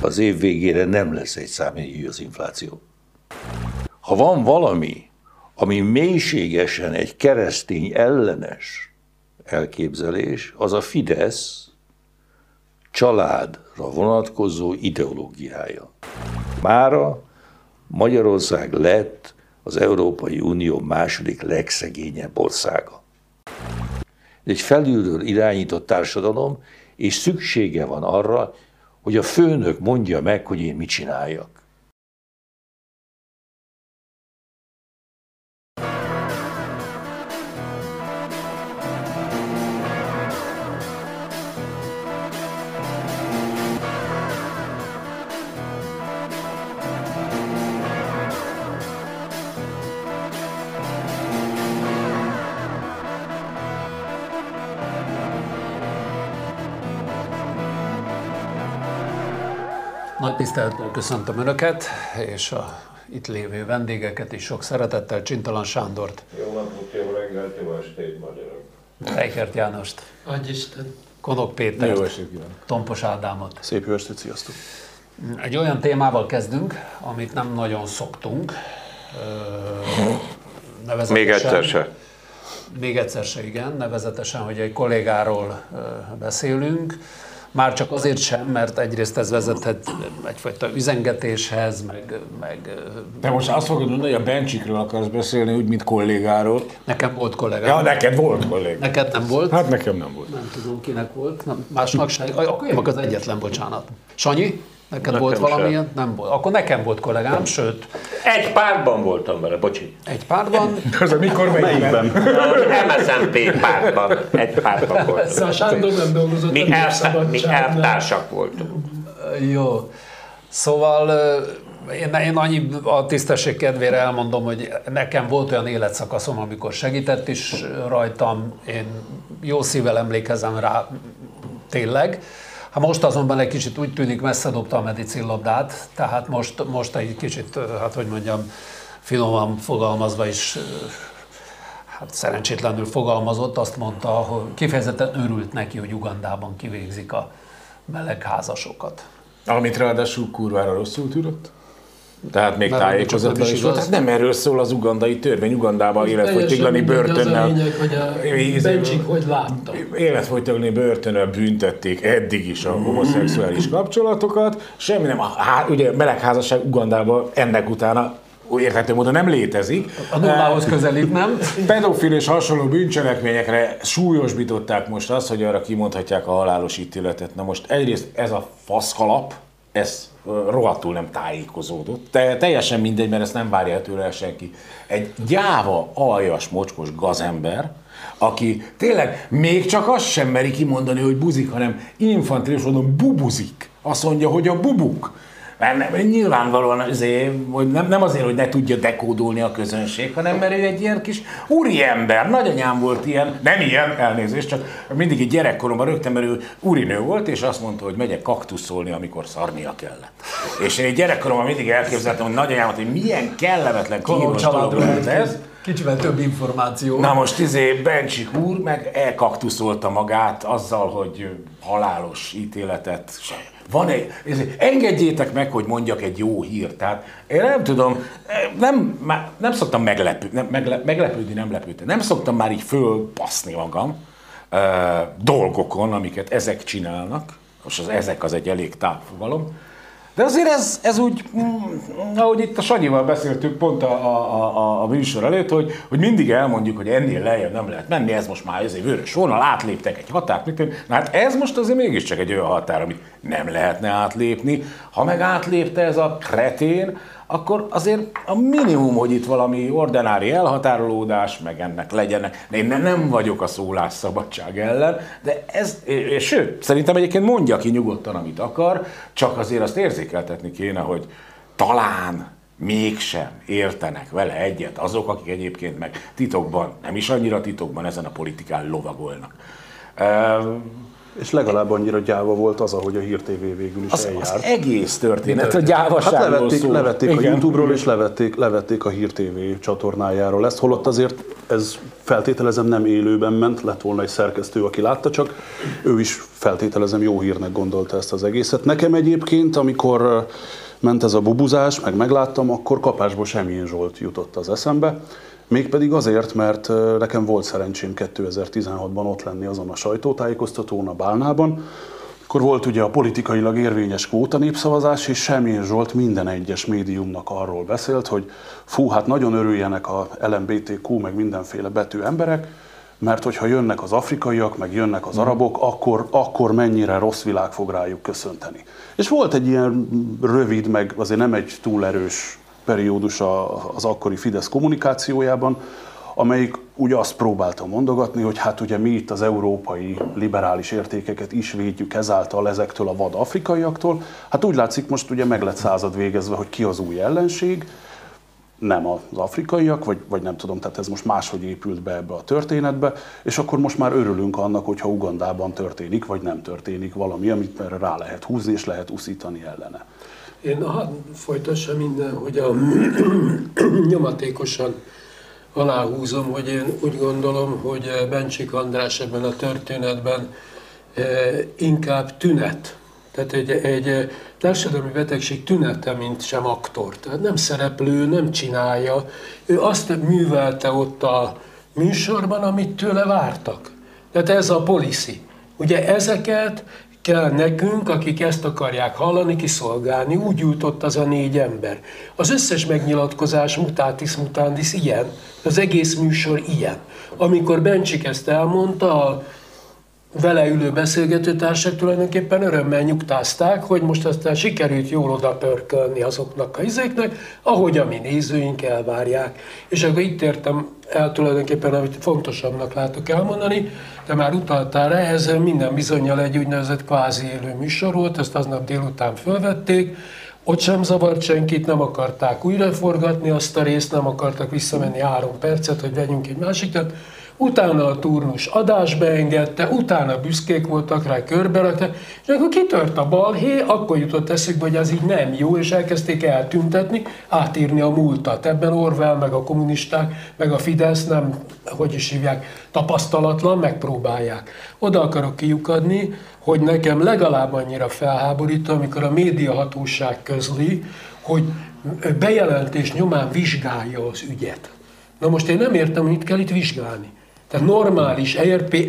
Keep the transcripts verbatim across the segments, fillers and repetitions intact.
Az év végére nem lesz egy számjegyű az infláció. Ha van valami, ami mélységesen egy keresztény ellenes elképzelés, az a Fidesz családra vonatkozó ideológiája. Mára Magyarország lett az Európai Unió második legszegényebb országa. Egy felülről irányított társadalom, és szüksége van arra, hogy a főnök mondja meg, hogy én mit csináljak. Nagy tisztelettel köszöntöm Önöket, és a itt lévő vendégeket is sok szeretettel, Csintalan Sándort. Jó napot, jó reggelt, jó estét, magyarok. Reichert Jánost. Adj Isten. Konok Pétert. Jó esét, Tompos Ádámot. Szép jó estét, sziasztok. Egy olyan témával kezdünk, amit nem nagyon szoktunk. Nevezetesen, még egyszer se. Még egyszer se, igen. Nevezetesen, hogy egy kollégáról beszélünk. Már csak azért sem, mert egyrészt ez vezethet egyfajta üzengetéshez, meg... meg de most azt fogod mondani, hogy a Bencsikről akarsz beszélni, úgy, mint kollégáról. Nekem volt kollégám. Ja, neked volt kollégám. Neked nem volt. Hát nekem nem volt. Nem tudom, kinek volt. Nem, másnak sem. Akkor én vagyok az egyetlen, bocsánat. Sanyi, neked nekem volt valamilyen? Sem. Nem volt. Akkor nekem volt kollégám, nem. Sőt... Egy pártban voltam vele, bocsi. Egy pártban? Az mikor melyikben? em es zé pé pártban. Egy pártban voltam. Szóval Sándor nem dolgozott. Mi, el, mi eltársak voltunk. Jó. Szóval én, én annyi a tisztesség kedvére elmondom, hogy nekem volt olyan életszakaszom, amikor segített is rajtam. Én jó szívvel emlékezem rá, tényleg. Hát most azonban egy kicsit úgy tűnik, messze dobta a medicillabdát, tehát most, most egy kicsit, hát hogy mondjam, finoman fogalmazva is, hát szerencsétlenül fogalmazott, azt mondta, hogy kifejezetten örült neki, hogy Ugandában kivégzik a melegházasokat. Amit ráadásul kurvára rosszul tudott? Tehát még tájékozatlan is volt. Hát nem erről szól az ugandai törvény. Ugandában életfogytiglani börtönnel... Az a lényeg, hogy a Bencsik hogy látta. Életfogytiglani börtönnel büntették eddig is a homoszexuális kapcsolatokat. Semmi nem. Hát, ugye melegházasság Ugandában ennek utána érthető módon nem létezik. A nullához közelít, nem? Pedofil és hasonló bűncselekményekre súlyosbították most azt, hogy arra kimondhatják a halálos ítéletet. Na most egyrészt ez a faszkalap, ez rohadtul nem tájékozódott. Te, teljesen mindegy, mert ezt nem várja tőle senki. Egy gyáva, aljas, mocskos gazember, aki tényleg még csak azt sem meri kimondani, hogy buzik, hanem infantilis módon bubuzik. Azt mondja, hogy a bubuk. Mert nyilvánvalóan azért, hogy nem, nem azért, hogy ne tudja dekódolni a közönség, hanem mert ő egy ilyen kis úriember, nagyanyám volt ilyen, nem ilyen, elnézést, csak mindig egy gyerekkoromban rögtön, mert ő úrinő volt, és azt mondta, hogy megyek kaktuszolni, amikor szarnia kellett. És én egy gyerekkoromban mindig elképzeltem, hogy nagyanyámat, hogy milyen kellemetlen kínos dolog lehet ez. Kicsivel több információ. Na most izé, Bencsik úr meg elkaktuszolta magát azzal, hogy halálos ítéletet sem. Van egy, engedjétek meg, hogy mondjak egy jó hírt. Tehát én nem tudom, nem, már nem szoktam meglepő, nem, megle, meglepődni, nem lepődni. Nem szoktam már így fölbaszni magam uh, dolgokon, amiket ezek csinálnak. Most az ezek az egy elég távfogalom. De azért ez, ez úgy, ahogy itt a Sanyival beszéltük pont a, a, a, a műsor előtt, hogy, hogy mindig elmondjuk, hogy ennél lejjebb nem lehet menni, ez most már azért vörös vonal, átléptek egy határt, mit, na hát ez most azért mégiscsak egy olyan határ, amit nem lehetne átlépni. Ha meg átlépte ez a kretén, akkor azért a minimum, hogy itt valami ordinári elhatárolódás, meg ennek legyenek. Én nem vagyok a szólásszabadság ellen, de ez, sőt, szerintem egyébként mondja ki nyugodtan, amit akar, csak azért azt érzékeltetni kéne, hogy talán mégsem értenek vele egyet azok, akik egyébként meg titokban, nem is annyira titokban ezen a politikán lovagolnak. És legalább annyira gyáva volt az, ahogy a Hír té vé végül is az, eljárt. Az egész történet a gyávaságról hát levették, szól. Levették igen. a YouTube-ról, és levették, levették a Hír té vé csatornájáról ezt, holott azért ez feltételezem nem élőben ment, lett volna egy szerkesztő, aki látta, csak ő is feltételezem jó hírnek gondolta ezt az egészet. Nekem egyébként, amikor ment ez a bubuzás, meg megláttam, akkor kapásból Semjén Zsolt jutott az eszembe. Mégpedig azért, mert nekem volt szerencsém kétezer-tizenhatban ott lenni azon a sajtótájékoztatón a Bálnában, akkor volt ugye a politikailag érvényes kvóta népszavazás, és Semjén Zsolt minden egyes médiumnak arról beszélt, hogy fú, hát nagyon örüljenek a el em bé té kú, meg mindenféle betű emberek, mert hogyha jönnek az afrikaiak, meg jönnek az arabok, akkor, akkor mennyire rossz világ fog rájuk köszönteni. És volt egy ilyen rövid, meg azért nem egy túl erős periódus az akkori Fidesz kommunikációjában, amelyik ugye azt próbálta mondogatni, hogy hát ugye mi itt az európai liberális értékeket is védjük ezáltal ezektől a vad afrikaiaktól. Hát úgy látszik, most ugye meg lett század végezve, hogy ki az új ellenség, nem az afrikaiak, vagy, vagy nem tudom, tehát ez most máshogy épült be ebbe a történetbe, és akkor most már örülünk annak, hogyha Ugandában történik, vagy nem történik valami, amit már rá lehet húzni, és lehet uszítani ellene. Én hadd folytassa minden, hogy a nyomatékosan aláhúzom, hogy én úgy gondolom, hogy Bencsik András ebben a történetben inkább tünet. Tehát egy, egy társadalmi betegség tünete, mint sem aktor. Tehát nem szereplő, nem csinálja. Ő azt művelte ott a műsorban, amit tőle vártak. Tehát ez a policy. Ugye ezeket kell nekünk, akik ezt akarják hallani, kiszolgálni. Úgy jutott az a négy ember. Az összes megnyilatkozás mutatis mutandis ilyen, az egész műsor ilyen. Amikor Bencsik ezt elmondta, a vele ülő beszélgetőtársak tulajdonképpen örömmel nyugtázták, hogy most aztán sikerült jól oda pörkölni azoknak a izéknek, ahogy a mi nézőink elvárják. És akkor itt értem el tulajdonképpen, amit fontosabbnak látok elmondani, de már utaltál rá, ez minden bizonnyal egy úgynevezett kvázi élő műsor volt, ezt aznap délután fölvették, ott sem zavart senkit, nem akarták újraforgatni azt a részt, nem akartak visszamenni három percet, hogy vegyünk egy másikat. Utána a turnus adás beengedte, utána büszkék voltak rá, körberakták, és akkor kitört a balhé, akkor jutott eszükbe, hogy ez így nem jó, és elkezdték eltüntetni, átírni a múltat. Ebben Orwell, meg a kommunisták, meg a Fidesz nem, hogy is hívják, tapasztalatlan, megpróbálják. Oda akarok kiukadni, hogy nekem legalább annyira felháborító, amikor a médiahatóság közli, hogy bejelentés nyomán vizsgálja az ügyet. Na most én nem értem, hogy mit kell itt vizsgálni. Tehát normális,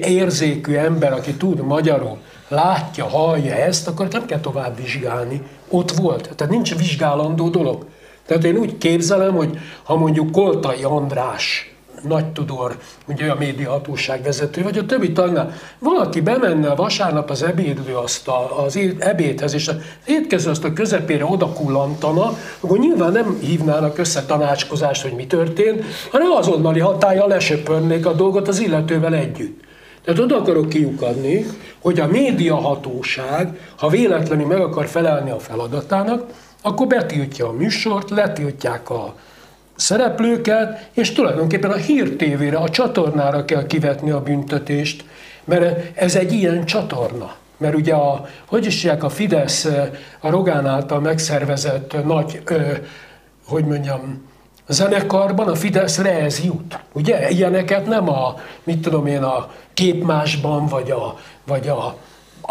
érzékű ember, aki tud magyarul, látja, hallja ezt, akkor nem kell tovább vizsgálni. Ott volt. Tehát nincs vizsgálandó dolog. Tehát én úgy képzelem, hogy ha mondjuk Koltai András, Nagy Tudor, ugye a médiahatóság vezető, vagy a többi tagnál, valaki bemenne vasárnap az ebédlőasztal, az ebédhez, és az étkezőasztal közepére odakullantana, akkor nyilván nem hívnának össze tanácskozást, hogy mi történt, hanem azonnali hatállyal lesöpörnék a dolgot az illetővel együtt. Tehát oda akarok kijukadni, hogy a médiahatóság, ha véletlenül meg akar felelni a feladatának, akkor betiltja a műsort, letiltják a szereplőket, és tulajdonképpen a Hír té vére, a csatornára kell kivetni a büntetést, mert ez egy ilyen csatorna. Mert ugye a, hogy is mondják, a Fidesz a Rogán által megszervezett nagy, ö, hogy mondjam, zenekarban a Fideszre ez jut. Ugye? Ilyeneket nem a, mit tudom én, a Képmásban, vagy a, vagy a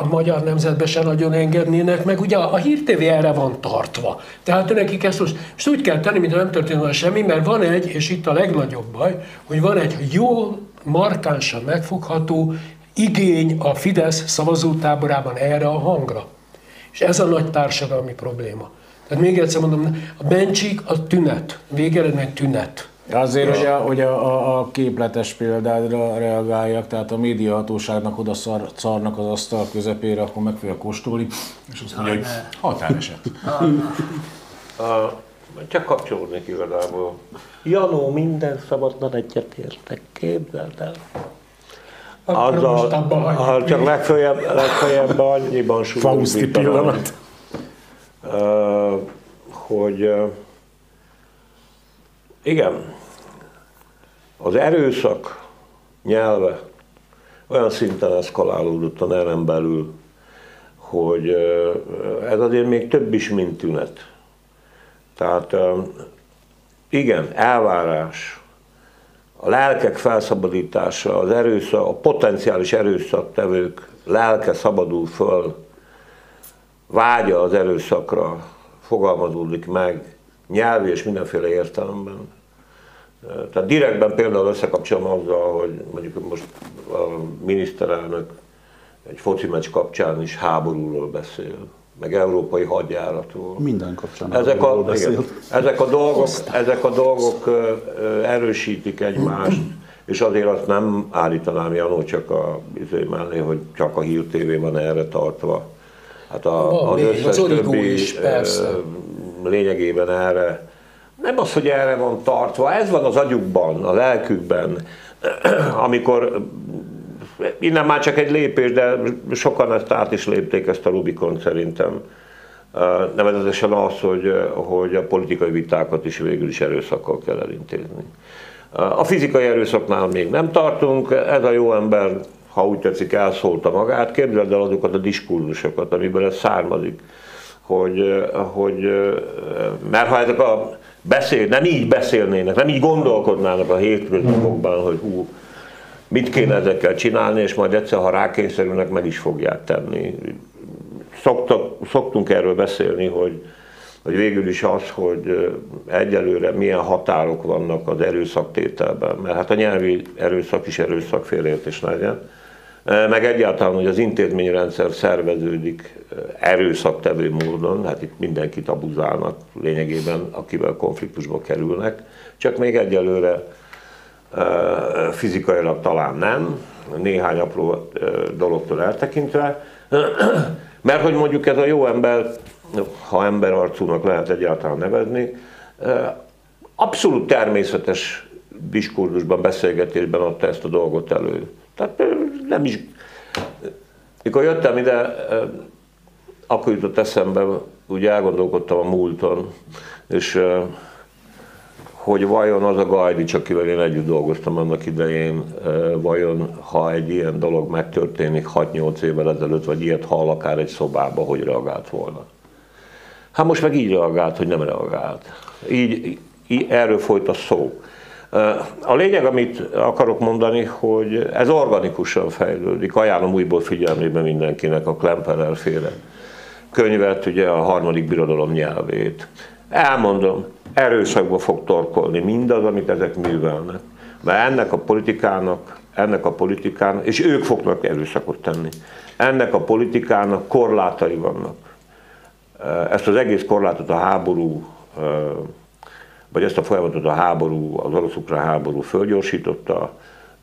a Magyar Nemzetbe se nagyon engednének, meg ugye a Hír té vé erre van tartva. Tehát nekik ezt most, most úgy kell tenni, mintha nem történt volna semmi, mert van egy, és itt a legnagyobb baj, hogy van egy jól, markánsan megfogható igény a Fidesz szavazótáborában erre a hangra. És ez a nagy társadalmi probléma. Tehát még egyszer mondom, a Bencsik a tünet, végeredmény tünet. Azért, hogy, a, hogy a, a képletes példádra reagáljak, tehát a médiahatóságnak oda szar, szarnak az asztal közepére, akkor meg fogja kóstolni, és azt mondja, hogy határeset. Csak kapcsolódnék igazából. Janó, minden szabadon egyetértek, képzeld el. Az a, a, csak legfeljebb, legfeljebb annyiban súlyosítanám, hogy igen, az erőszak nyelve, olyan szinten eszkalálódott a neren belül, hogy ez azért még több is, mint tünet. Tehát igen, elvárás, a lelkek felszabadítása, az erőszak, a potenciális erőszaktevők lelke szabadul föl, vágya az erőszakra fogalmazódik meg, nyelvi és mindenféle értelemben. Tehát direktben például összekapcsolom azzal, hogy mondjuk most a miniszterelnök egy foci meccs kapcsán is háborúról beszél, meg európai hadjáratról. Minden kapcsán ezek a, igen, ezek a dolgok, ezek a dolgok erősítik egymást, és azért azt nem állítanám, Janó, csak a izé mellé, hogy csak a Hír té vé van erre tartva. Hát a, van, az összes az többi is, persze. Lényegében erre, nem az, hogy erre van tartva, ez van az agyukban, a lelkükben, amikor innen már csak egy lépés, de sokan ezt át is lépték, ezt a Rubikon szerintem. Nevezetesen az, hogy, hogy a politikai vitákat is végül is erőszakkal kell elintézni. A fizikai erőszaknál még nem tartunk, ez a jó ember, ha úgy tetszik, elszólta magát, képzeld el azokat a diskurzusokat, amiből ez származik. Hogy, hogy, mert ha ezek a beszél, nem így beszélnének, nem így gondolkodnának a hétköznapokban, hogy hú, mit kéne ezekkel csinálni, és majd egyszer, ha rákényszerülnek, meg is fogják tenni. Szoktak, szoktunk erről beszélni, hogy, hogy végül is az, hogy egyelőre milyen határok vannak az erőszaktételben, mert hát a nyelvi erőszak is erőszak, félreértés legyen. Meg egyáltalán, hogy az intézményrendszer szerveződik erőszaktevő módon, hát itt mindenkit abuzálnak lényegében, akivel konfliktusba kerülnek, csak még egyelőre fizikailag talán nem, néhány apró dologtól eltekintve, mert hogy mondjuk ez a jó ember, ha emberarcúnak lehet egyáltalán nevezni, abszolút természetes diskurzusban, beszélgetésben adta ezt a dolgot elő. Tehát nem is... Mikor jöttem ide, akkor jutott eszembe, úgy elgondolkodtam a múlton, és hogy vajon az a Gajdics, akivel én együtt dolgoztam annak idején, vajon ha egy ilyen dolog megtörténik hat-nyolc évvel ezelőtt, vagy ilyet hall akár egy szobába, hogy reagált volna. Hát most meg így reagált, hogy nem reagált. Így, így erről folyt a szó. A lényeg, amit akarok mondani, hogy ez organikusan fejlődik. Ajánlom újból figyelmébe mindenkinek a Klemperer-féle könyvet, ugye a harmadik birodalom nyelvét. Elmondom, erőszakba fog torkolni mindaz, amit ezek művelnek. Mert ennek a politikának, ennek a politikának, és ők fognak erőszakot tenni, ennek a politikának korlátai vannak. Ezt az egész korlátot a háború, vagy ezt a folyamatot a háború, az orosz-ukrán háború fölgyorsította,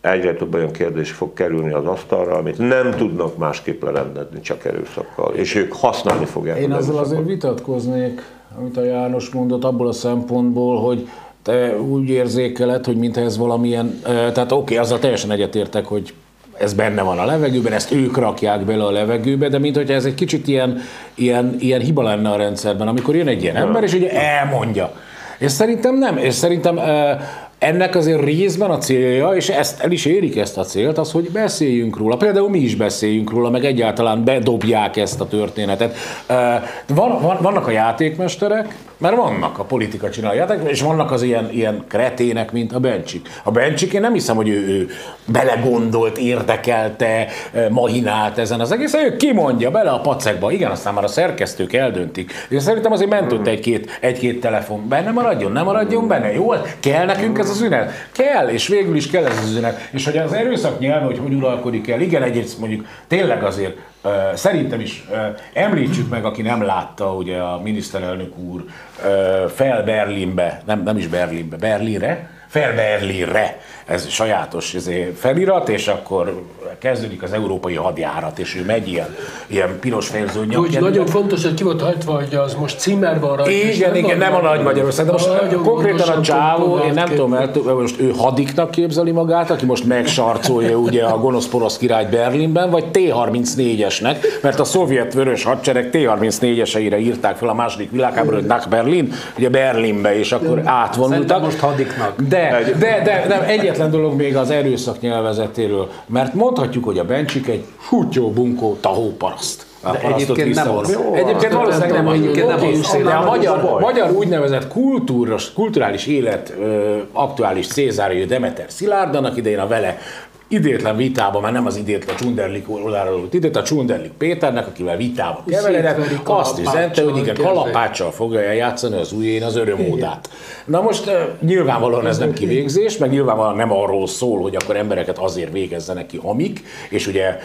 egyre több olyan kérdés fog kerülni az asztalra, amit nem tudnak másképp lerendezni, csak erőszakkal, és ők használni fogják. Én azzal azért vitatkoznék, amit a János mondott, abból a szempontból, hogy te úgy érzékeled, hogy mintha ez valamilyen, tehát oké, okay, azzal teljesen egyetértek, hogy ez benne van a levegőben, ezt ők rakják bele a levegőbe, de mintha ez egy kicsit ilyen, ilyen, ilyen hiba lenne a rendszerben, amikor jön egy ilyen ember, és ugye elmondja. És szerintem nem, és szerintem ennek azért részben a célja, és ezt el is érik ezt a célt, az, hogy beszéljünk róla. Például mi is beszéljünk róla, meg egyáltalán bedobják ezt a történetet. Van, van, vannak a játékmesterek, mert vannak a politika csináló játékmesterek, és vannak az ilyen, ilyen kretének, mint a Bencsik. A Bencsik, én nem hiszem, hogy ő, ő belegondolt, érdekelte, mahinált ezen az egészen, ő kimondja bele a pacekba. Igen, aztán már a szerkesztők eldöntik. És szerintem azért ment ott egy-két egy-két telefon. Benne maradjon, nem maradjon benne. Jó, kell nekünk ez az üzenet? Kell, és végül is kell ez az üzenet. És hogy az erőszak nyelve, hogy hogy uralkodik el, igen, egyrészt mondjuk tényleg azért uh, szerintem is uh, említsük meg, aki nem látta, ugye a miniszterelnök úr uh, fel Berlinbe, nem, nem is Berlinbe, Berlinre, fel Berlinre, ez sajátos ez felirat, és akkor kezdődik az európai hadjárat, és ő megy ilyen, ilyen piros félzőnyel. Úgy nagyon fontos, hogy ki volt hajtva, hogy az most címer van rajta. Igen, igen, nem a Nagy Magyarország, de most konkrétan a csávó, én nem tudom, mert most ő hadiknak képzeli magát, aki most megsarcolja ugye a gonosz porosz király Berlinben, vagy té harmincnégyesnek, mert a szovjet vörös hadsereg té harmincnégyeseire írták fel a második világháború, hogy nach Berlin, ugye Berlinbe, és akkor átvonultak. Most hadiknak. De, de, de, de egyetlen dolog még az erőszak nyelvezetéről, mert mondhatjuk, mondhatjuk, hogy a Bencsik egy sutyó bunkó tahó paraszt. De egyébként nem az. Egyébként valószínűleg nem, egyébként nem az. De a magyar, magyar úgynevezett kultúros, kulturális élet ö, aktuális cézárai Demeter Szilárd, annak idején a vele idétlen vitában, már nem az idétlen Csunderlik oldaláról idét, a Csunderlik Péternek, akivel vitába keveredett, azt üzente, hogy igen, kalapáccsal fogja eljátszani az újén az örömódát. Na most nyilvánvalóan ez nem kivégzés, meg nyilvánvalóan nem arról szól, hogy akkor embereket azért végezzenek ki, amik, és ugye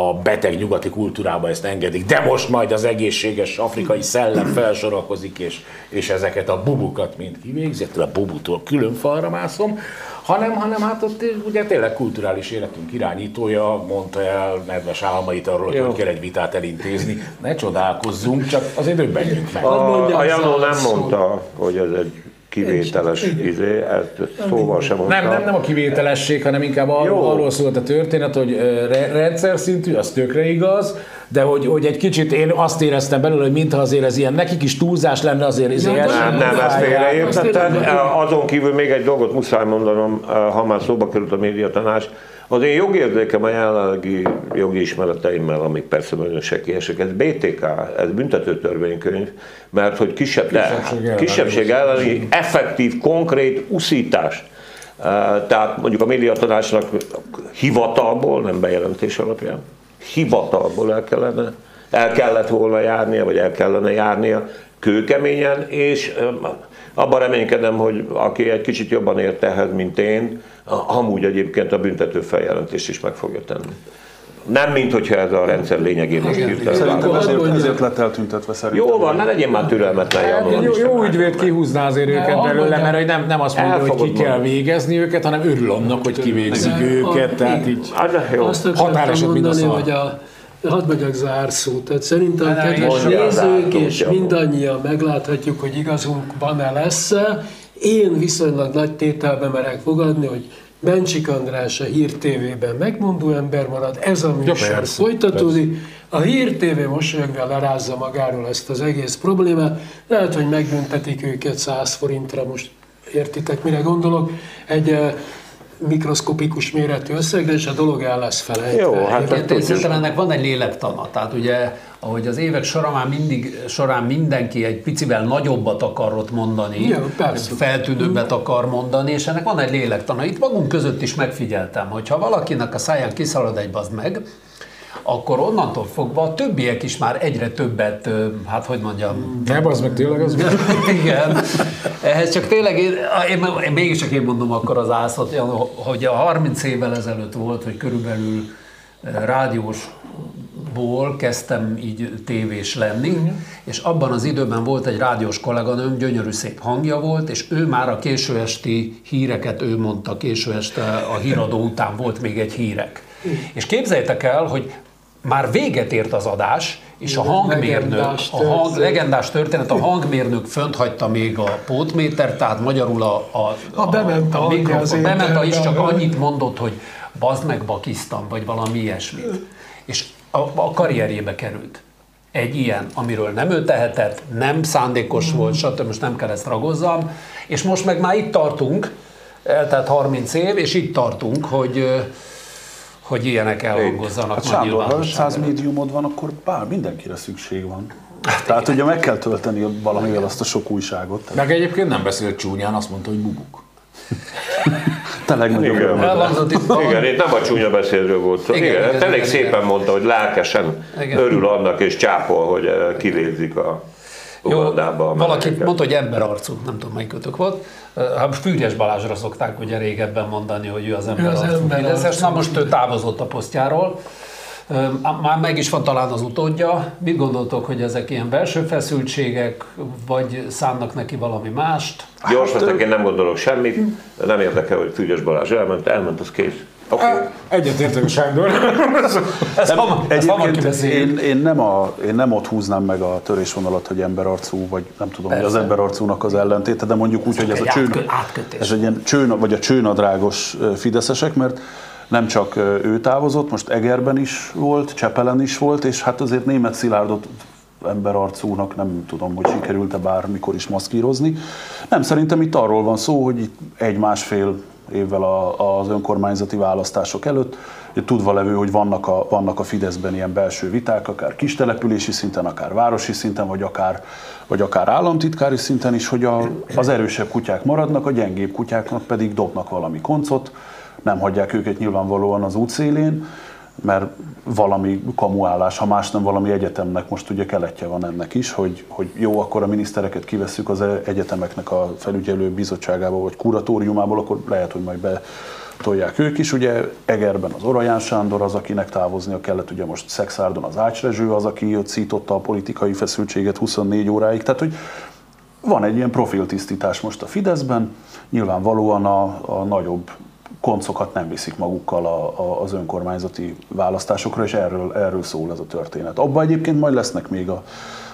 a beteg nyugati kultúrába ezt engedik, de most majd az egészséges afrikai szellem felsorakozik, és, és ezeket a bubukat mind kivégzi, a bubutól külön falra mászom, hanem, hanem hát ott ugye tényleg kulturális életünk irányítója mondta el nedves álmait arról, hogy, hogy kell egy vitát elintézni. Ne csodálkozzunk, csak azért döbbenjünk meg. A, a Janó nem mondta, hogy ez egy kivételes izé, ezt szóval sem mondta. Nem, nem, nem a kivételesség, hanem inkább arról, arról szólt a történet, hogy re, rendszer szintű, az tökre igaz, de hogy, hogy egy kicsit én azt éreztem belőle, hogy mintha azért ez ilyen, nekik is túlzás lenne azért ez ilyen. Nem, nem, ezt félreértettem. Azon kívül még egy dolgot muszáj mondanom, ha már szóba került a médiatanás. Az én jogérzékem a jelenlegi jogi ismereteimmel, amik persze nagyon sekélyesek, ez bé té ká, ez büntetőtörvénykönyv, mert hogy kisebb, kisebbség, de, kisebbség elleni effektív, konkrét uszítás. Tehát mondjuk a médiatanácsnak hivatalból, nem bejelentés alapján, hivatalból el kellene, el kellett volna járnia, vagy el kellene járnia kőkeményen, és abban reménykedem, hogy aki egy kicsit jobban ért ehhez, mint én, amúgy egyébként a büntető feljelentést is meg fogja tenni. Nem, mint hogyha ez a rendszer lényegében most hirtelen. Szerintem ezért, ezért lett eltüntetve szerintem. Jó van, ne legyen már türelmetlen Janó. Jó, jó ügyvéd kihúzná azért őket belőle, mert nem, nem azt mondja, hogy ki kell mondani. Végezni őket, hanem örül annak, hogy kivégzik őket. A, tehát így határeset mind a szar. Hadd mondjak zárszót, tehát szerintem kedves nézők és mindannyian megláthatjuk, hogy igazunk van-e lesz-e. Én viszonylag nagy tételbe merek fogadni, hogy Bencsik András a Hír té vében megmondó ember marad, ez a műsor folytatódik. A Hír té vé mosolyogva lerázza magáról ezt az egész problémát, lehet, hogy megbüntetik őket száz forintra, most értitek, mire gondolok, egy mikroszkopikus méretű összegre, és a dolog el lesz felejtve. Jó, hát egyébként ennek van egy lélektana, tehát ugye, ahogy az évek során, mindig, során mindenki egy picivel nagyobbat akarott mondani, ja, feltűnőbbet akar mondani, és ennek van egy lélektana. Itt magunk között is megfigyeltem, hogy ha valakinek a száján kiszalad egy bazd meg, akkor onnantól fogva a többiek is már egyre többet, hát hogy mondjam... Ne bazd meg, tényleg az meg? Igen. Ehhez csak tényleg, én, én, én mégiscsak én mondom akkor az ászat, hogy a harminc évvel ezelőtt volt, hogy körülbelül rádiósból kezdtem így tévés lenni, és abban az időben volt egy rádiós kolléganőm, gyönyörű szép hangja volt, és ő már a késő esti híreket, ő mondta késő este a híradó után volt még egy hírek. És képzeljétek el, hogy már véget ért az adás, és a hangmérnök, a hang, legendás történet, a hangmérnök fönt hagyta még a pótméter, tehát magyarul a, a, a, bement a, a mikrofon, bement a is csak annyit mondott, hogy bazd meg bakisztam, vagy valami ilyesmit. És a, a karrierjébe került. Egy ilyen, amiről nem ő tehetett, nem szándékos volt, stb. Most nem kell ezt ragozzam, és most meg már itt tartunk, eltelt harminc év, és itt tartunk, hogy... hogy ilyenek elhangozzanak. Hát Sándor, ha ötszáz médiumod van, akkor bár mindenkire szükség van. Hát tehát igen. Ugye meg kell tölteni valamivel azt a sok újságot. Meg egyébként nem beszélt csúnyán, azt mondta, hogy bubuk. Te legnagyobb. Igen, igen, itt nem a csúnya beszédről volt szó. Igen, igen, igen, igen, elég igen, szépen igen. Mondta, hogy lelkesen igen. Örül annak és csápol, hogy kilézik a... Jó, valaki mondta, hogy emberarcú, nem tudom melyikötök volt. Hát Fülyes Balázsra szokták ugye régebben mondani, hogy ő az emberarcú Fideszes. Na most ő távozott a posztjáról. Már meg is van talán az utódja. Mit gondoltok, hogy ezek ilyen belső feszültségek, vagy szánnak neki valami mást? Gyors hát, vezetek, én nem gondolok semmit. Nem érdekel, hogy Fülyes Balázs elment, elment az kész. Okay. Egyetértek Sándor. Ez hamar, egyébként én, én, nem a, én nem ott húznám meg a törésvonalat, hogy emberarcú, vagy nem tudom, persze. Hogy az emberarcúnak az ellentéte, de mondjuk úgy, ez hogy ez, a csőn, ez egy ilyen csőn, vagy a csőnadrágos fideszesek, mert nem csak ő távozott, most Egerben is volt, Csepelen is volt, és hát azért Németh Szilárdot emberarcúnak nem tudom, hogy sikerült-e bármikor is maszkírozni. Nem, szerintem itt arról van szó, hogy itt egy-másfél évvel az önkormányzati választások előtt, tudva levő, hogy vannak a, vannak a Fideszben ilyen belső viták, akár kistelepülési szinten, akár városi szinten, vagy akár, vagy akár államtitkári szinten is, hogy a, az erősebb kutyák maradnak, a gyengébb kutyáknak pedig dobnak valami koncot, nem hagyják őket nyilvánvalóan az útszélén, mert valami kamuálás, ha más nem valami egyetemnek, most ugye keletje van ennek is, hogy, hogy jó, akkor a minisztereket kivesszük az egyetemeknek a felügyelő bizottságába, vagy kuratóriumából, akkor lehet, hogy majd betolják ők is. Ugye Egerben az Oralján Sándor az, akinek távoznia kellett, ugye most Szexárdon az Ács Rezső az, aki ott szította a politikai feszültséget huszonnégy óráig, tehát hogy van egy ilyen profiltisztítás most a Fideszben, nyilvánvalóan a, a nagyobb koncokat nem viszik magukkal a, a, az önkormányzati választásokra, és erről, erről szól ez a történet. Abban egyébként majd lesznek még a,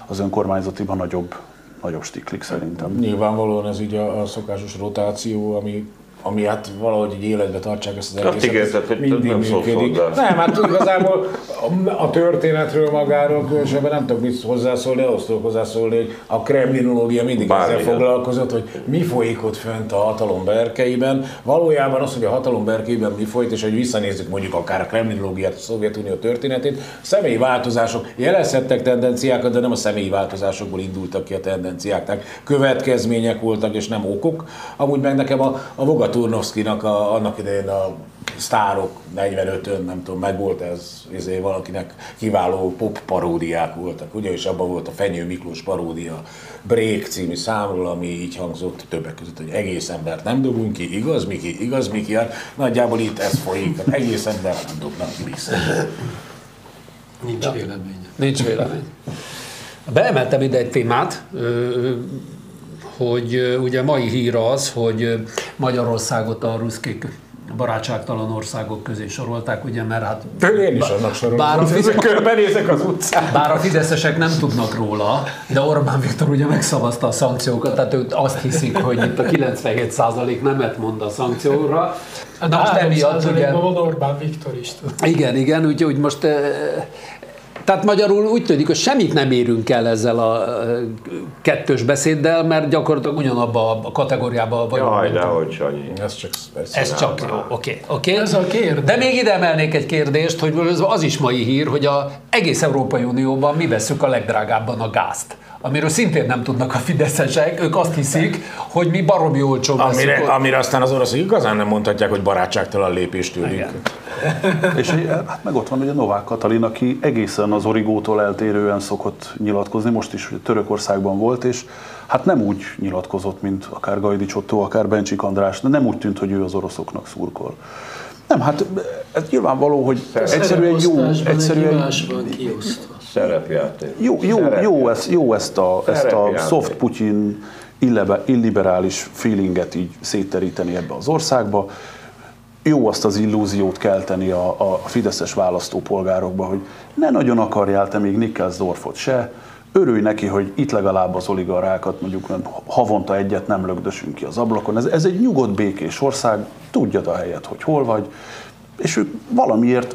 az önkormányzatiban nagyobb, nagyobb stiklik szerintem. Nyilvánvalóan ez így a, a szokásos rotáció, ami, ami hát valahogy így életbe tartsák ezt az egészet. Ígérzet, hogy mindig működik. Nem, hát igazából a történetről magáról különösebben nem tudok mit hozzászólni, ahhoz tudok hozzászólni, hogy a kremlinológia mindig Bármilyen. ezzel foglalkozott, hogy mi folyik ott fönt a hatalom berkeiben. Valójában az, hogy a hatalom berkeiben mi folyt, és hogy visszanézzük mondjuk akár a kremlinológiát, a Szovjetunió történetét, személyi változások jelezhettek tendenciákat, de nem a személyi változásokból indultak ki a tendenciák. Tehát következmények voltak, és nem okok. Amúgy meg nekem a, a Turnovszkinak a, annak idején a sztárok negyvenötön, nem tudom, meg volt ez, ezért valakinek kiváló pop paródiák voltak, ugye, és abban volt a Fenyő Miklós paródia Break című számról, ami így hangzott többek között, hogy egész embert nem dobunk ki, igaz Miki, igaz Miki, hát nagyjából itt ez folyik, egész embert nem dobnak ki vissza. Nincs ja. vélemény. Nincs vélemény. Beemeltem ide egy témát, hogy ugye mai hír az, hogy Magyarországot a ruszkik barátságtalan országok közé sorolták, ugye, mert hát... Én is annak sorolom, körbenézek az utcán. Bár a fideszesek nem tudnak róla, de Orbán Viktor ugye megszavazta a szankciókat, tehát ők azt hiszik, hogy itt a kilencvenhét százalék nemet mond a szankcióra. De most emiatt ugye... van Orbán Viktor is. Igen, igen, úgyhogy most... Tehát magyarul úgy tűnik, hogy semmit nem érünk el ezzel a kettős beszéddel, mert gyakorlatilag ugyanabban a kategóriában vagyunk. Jaj, dehogy, Sanyi. Ez csak, ez csak jó, oké. Okay, okay. De még ide emelnék egy kérdést, hogy az is mai hír, hogy az egész Európai Unióban mi vesszük a legdrágábban a gázt. Amiről szintén nem tudnak a fideszesek, ők azt hiszik, hogy mi baromi olcsó amire, amire aztán az oroszok igazán nem mondhatják, hogy barátságtalan lépést tőlünk. És hát meg ott van ugye Novák Katalin, aki egészen az origótól eltérően szokott nyilatkozni, most is Törökországban volt, és hát nem úgy nyilatkozott, mint akár Gajdics Ottó, akár Bencsik András, de nem úgy tűnt, hogy ő az oroszoknak szurkol. Nem, hát ez nyilvánvaló, hogy Szerep egyszerűen jó... Egyszerűen egy van kiosztva. Szerepjáték. Jó, jó, Szerepjáték. jó, ezt, jó ezt a, ezt a soft Putyin illiberális feelinget így szétteríteni ebbe az országba. Jó azt az illúziót kelteni a, a fideszes választópolgárokba, hogy ne nagyon akarjál te még Nickelsdorfot se, örülj neki, hogy itt legalább az oligarchákat, mondjuk havonta egyet nem lögdösünk ki az ablakon. Ez, ez egy nyugodt, békés ország, tudjad a helyet, hogy hol vagy, és ők valamiért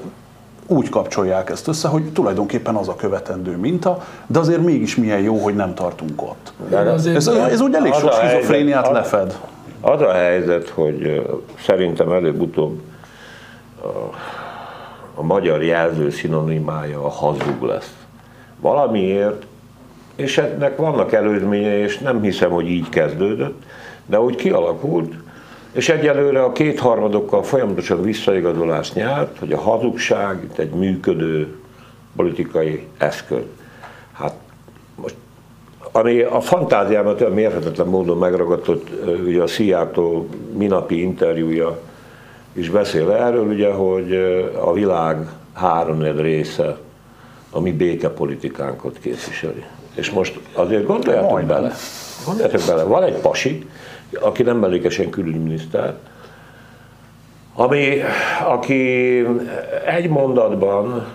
úgy kapcsolják ezt össze, hogy tulajdonképpen az a követendő minta, de azért mégis milyen jó, hogy nem tartunk ott. Ez, ez úgy elég sok skizofréniát lefed. Az a helyzet, hogy szerintem előbb-utóbb a, a magyar jelző szinonimája a hazug lesz. Valamiért, és ennek vannak előzményei, és nem hiszem, hogy így kezdődött, de úgy kialakult, és egyelőre a kétharmadokkal folyamatosan visszaigazolást nyert, hogy a hazugság itt egy működő politikai eszköz. Hát most, ami a fantáziámat olyan mérhetetlen módon megragadott, ugye a Szijjártó minapi interjúja is beszél erről, ugye, hogy a világ háromnegyed része a mi békepolitikánkat képviseli. És most azért gondoljatok bele, gondoljatok bele, van egy pasi, aki nem mellékesen külügyminiszter, ami, aki egy mondatban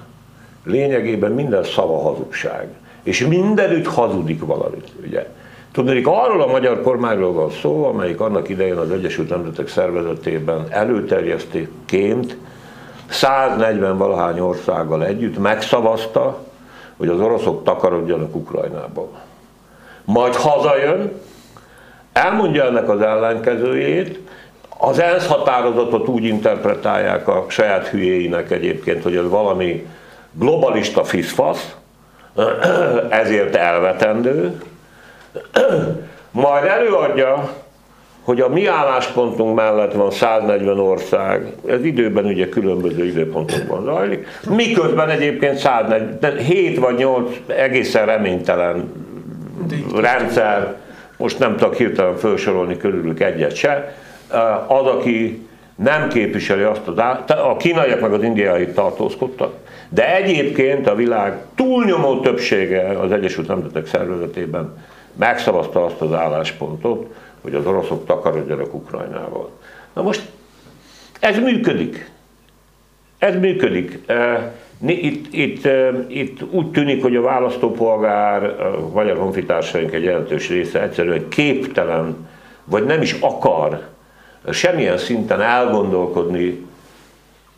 lényegében minden szava hazugság, és mindenütt hazudik valamit, ugye. Tudnék, arról a magyar kormányról van szó, amelyik annak idején az Egyesült Nemzetek Szervezetében előterjesztőként száznegyven valahány országgal együtt megszavazta, hogy az oroszok takarodjanak Ukrajnába. Majd hazajön, elmondja ennek az ellenkezőjét, Az ENSZ határozatot úgy interpretálják a saját hülyéinek egyébként, hogy ez valami globalista fiszfasz, ezért elvetendő. Majd előadja, hogy a mi álláspontunk mellett van száznegyven ország, ez időben ugye különböző időpontokban zajlik, miközben egyébként száznegyven, hét vagy nyolc egészen reménytelen rendszer, most nem tudok hirtelen felsorolni körülük egyet se, az, aki nem képviseli azt az állt, a kínaiak meg az indiai tartózkodtak, de egyébként a világ túlnyomó többsége az Egyesült Nemzetek Szervezetében megszavazta azt az álláspontot, hogy az oroszok takarodjanak Ukrajnával. Na most ez működik. Ez működik. Itt, itt, itt úgy tűnik, hogy a választópolgár, a magyar honfitársaink egy jelentős része egyszerűen képtelen, vagy nem is akar semmilyen szinten elgondolkodni,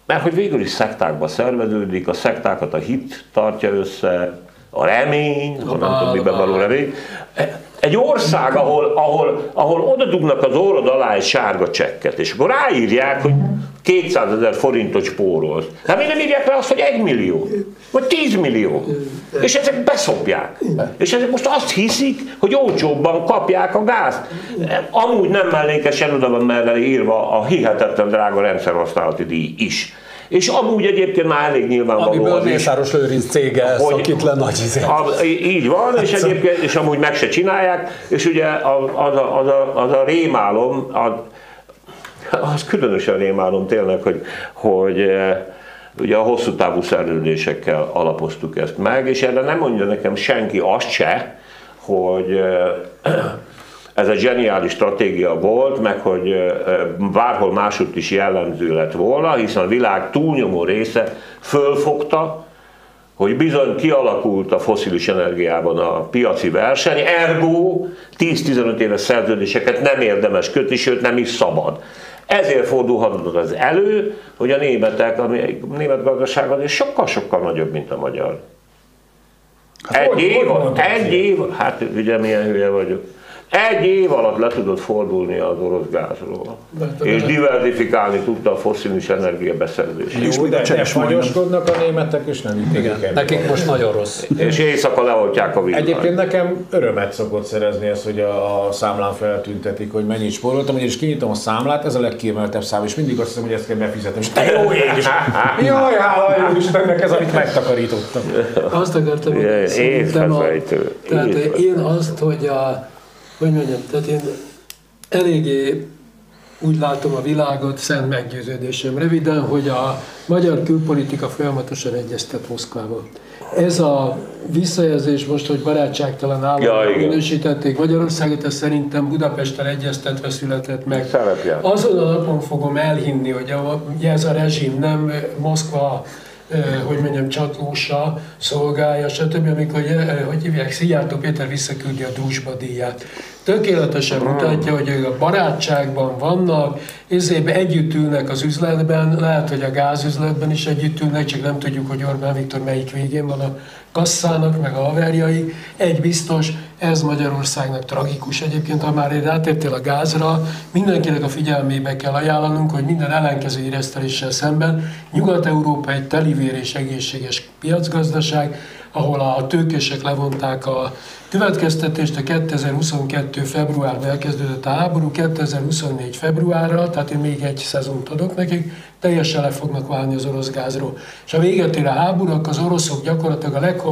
mert hogy végül is szektákba szerveződik, a szektákat a hit tartja össze, a remény, ha nem tudom, miben való remény. Egy ország, ahol, ahol, ahol oda dugnak az orrod alá egy sárga csekket, és akkor ráírják, hogy kétszázezer forintot spórolsz. Hát mi nem írják rá azt, hogy egy millió, vagy tíz millió. És ezek beszopják. És ezek most azt hiszik, hogy olcsóbban kapják a gázt. Amúgy nem mellékesen oda van mellé írva a hihetetlen drága rendszerhasználati díj is. És amúgy egyébként már elég nyilvánvaló. Amiből a Mészáros Lőrinc cége szakít le nagy izét. Így van, és egyébként, és amúgy meg se csinálják, és ugye az a, az a, az a rémálom, a, az különösen rémálom tényleg, hogy, hogy ugye a hosszú távú szerződésekkel alapoztuk ezt meg, és erre nem mondja nekem senki azt se, hogy ez egy zseniális stratégia volt, meg hogy bárhol máshogy is jellemző lett volna, hiszen a világ túlnyomó része fölfogta, hogy bizony kialakult a fosszilis energiában a piaci verseny, ergo tíz-tizenöt éves szerződéseket nem érdemes kötni, sőt nem is szabad. Ezért fordulhatott az elő, hogy a németek, a német gazdaság azért sokkal-sokkal nagyobb, mint a magyar. Hát egy év, egy év, hát ugye milyen hülye vagyok. Egy év alatt le tudott fordulni az orosz gázról, és diverzifikálni tudta a fosszilis energia beszerzését. És de fagyoskodnak a németek, és nem ítélik. Nekik most nagyon rossz. És éjszaka leoltják a világot. Egyébként nekem örömet szokott szerezni ez, hogy a, a számlán feltüntetik, hogy mennyit spóroltam, és kinyitom a számlát, ez a legkiemeltebb szám, és mindig azt hiszem, hogy ezt kell befizetnem. És te jó ég is! Jaj, hála jó Istennek, ez amit megtakarítottam. Azt akartam, hogy szerintem a, tehát én azt, hogy a Hogy mondjam, tehát én eléggé úgy látom a világot, szent meggyőződésem röviden, hogy a magyar külpolitika folyamatosan egyeztet Moszkvával. Ez a visszajelzés most, hogy barátságtalan államra ja, minősítették Magyarországot, ez szerintem Budapesten egyeztetve született meg. Szerepját. Azon a napon fogom elhinni, hogy a, ez a rezsim nem Moszkva, hogy mondjam, csatlósa, szolgálja, stb., amikor, hogy hívják, Szijjártó Péter visszaküldi a dúsba díját. Tökéletesen mutatja, hogy ők a barátságban vannak, ezért együtt ülnek az üzletben, lehet, hogy a gázüzletben is együtt ülnek, csak nem tudjuk, hogy Orbán Viktor melyik végén van a kasszának, meg a haverjai. Egy biztos, ez Magyarországnak tragikus egyébként, ha már rátértél a gázra, mindenkinek a figyelmébe kell ajánlanunk, hogy minden ellenkező érezteléssel szemben Nyugat-Európa egy telivér és egészséges piacgazdaság, ahol a tőkések levonták a következtetést, a kétezer-huszonkettő februárban elkezdődött a háború, kétezer-huszonnégy februárra, tehát én még egy szezont adok nekik, teljesen le fognak válni az orosz gázról. És ha véget ér a háborúnak, az oroszok gyakorlatilag a leg,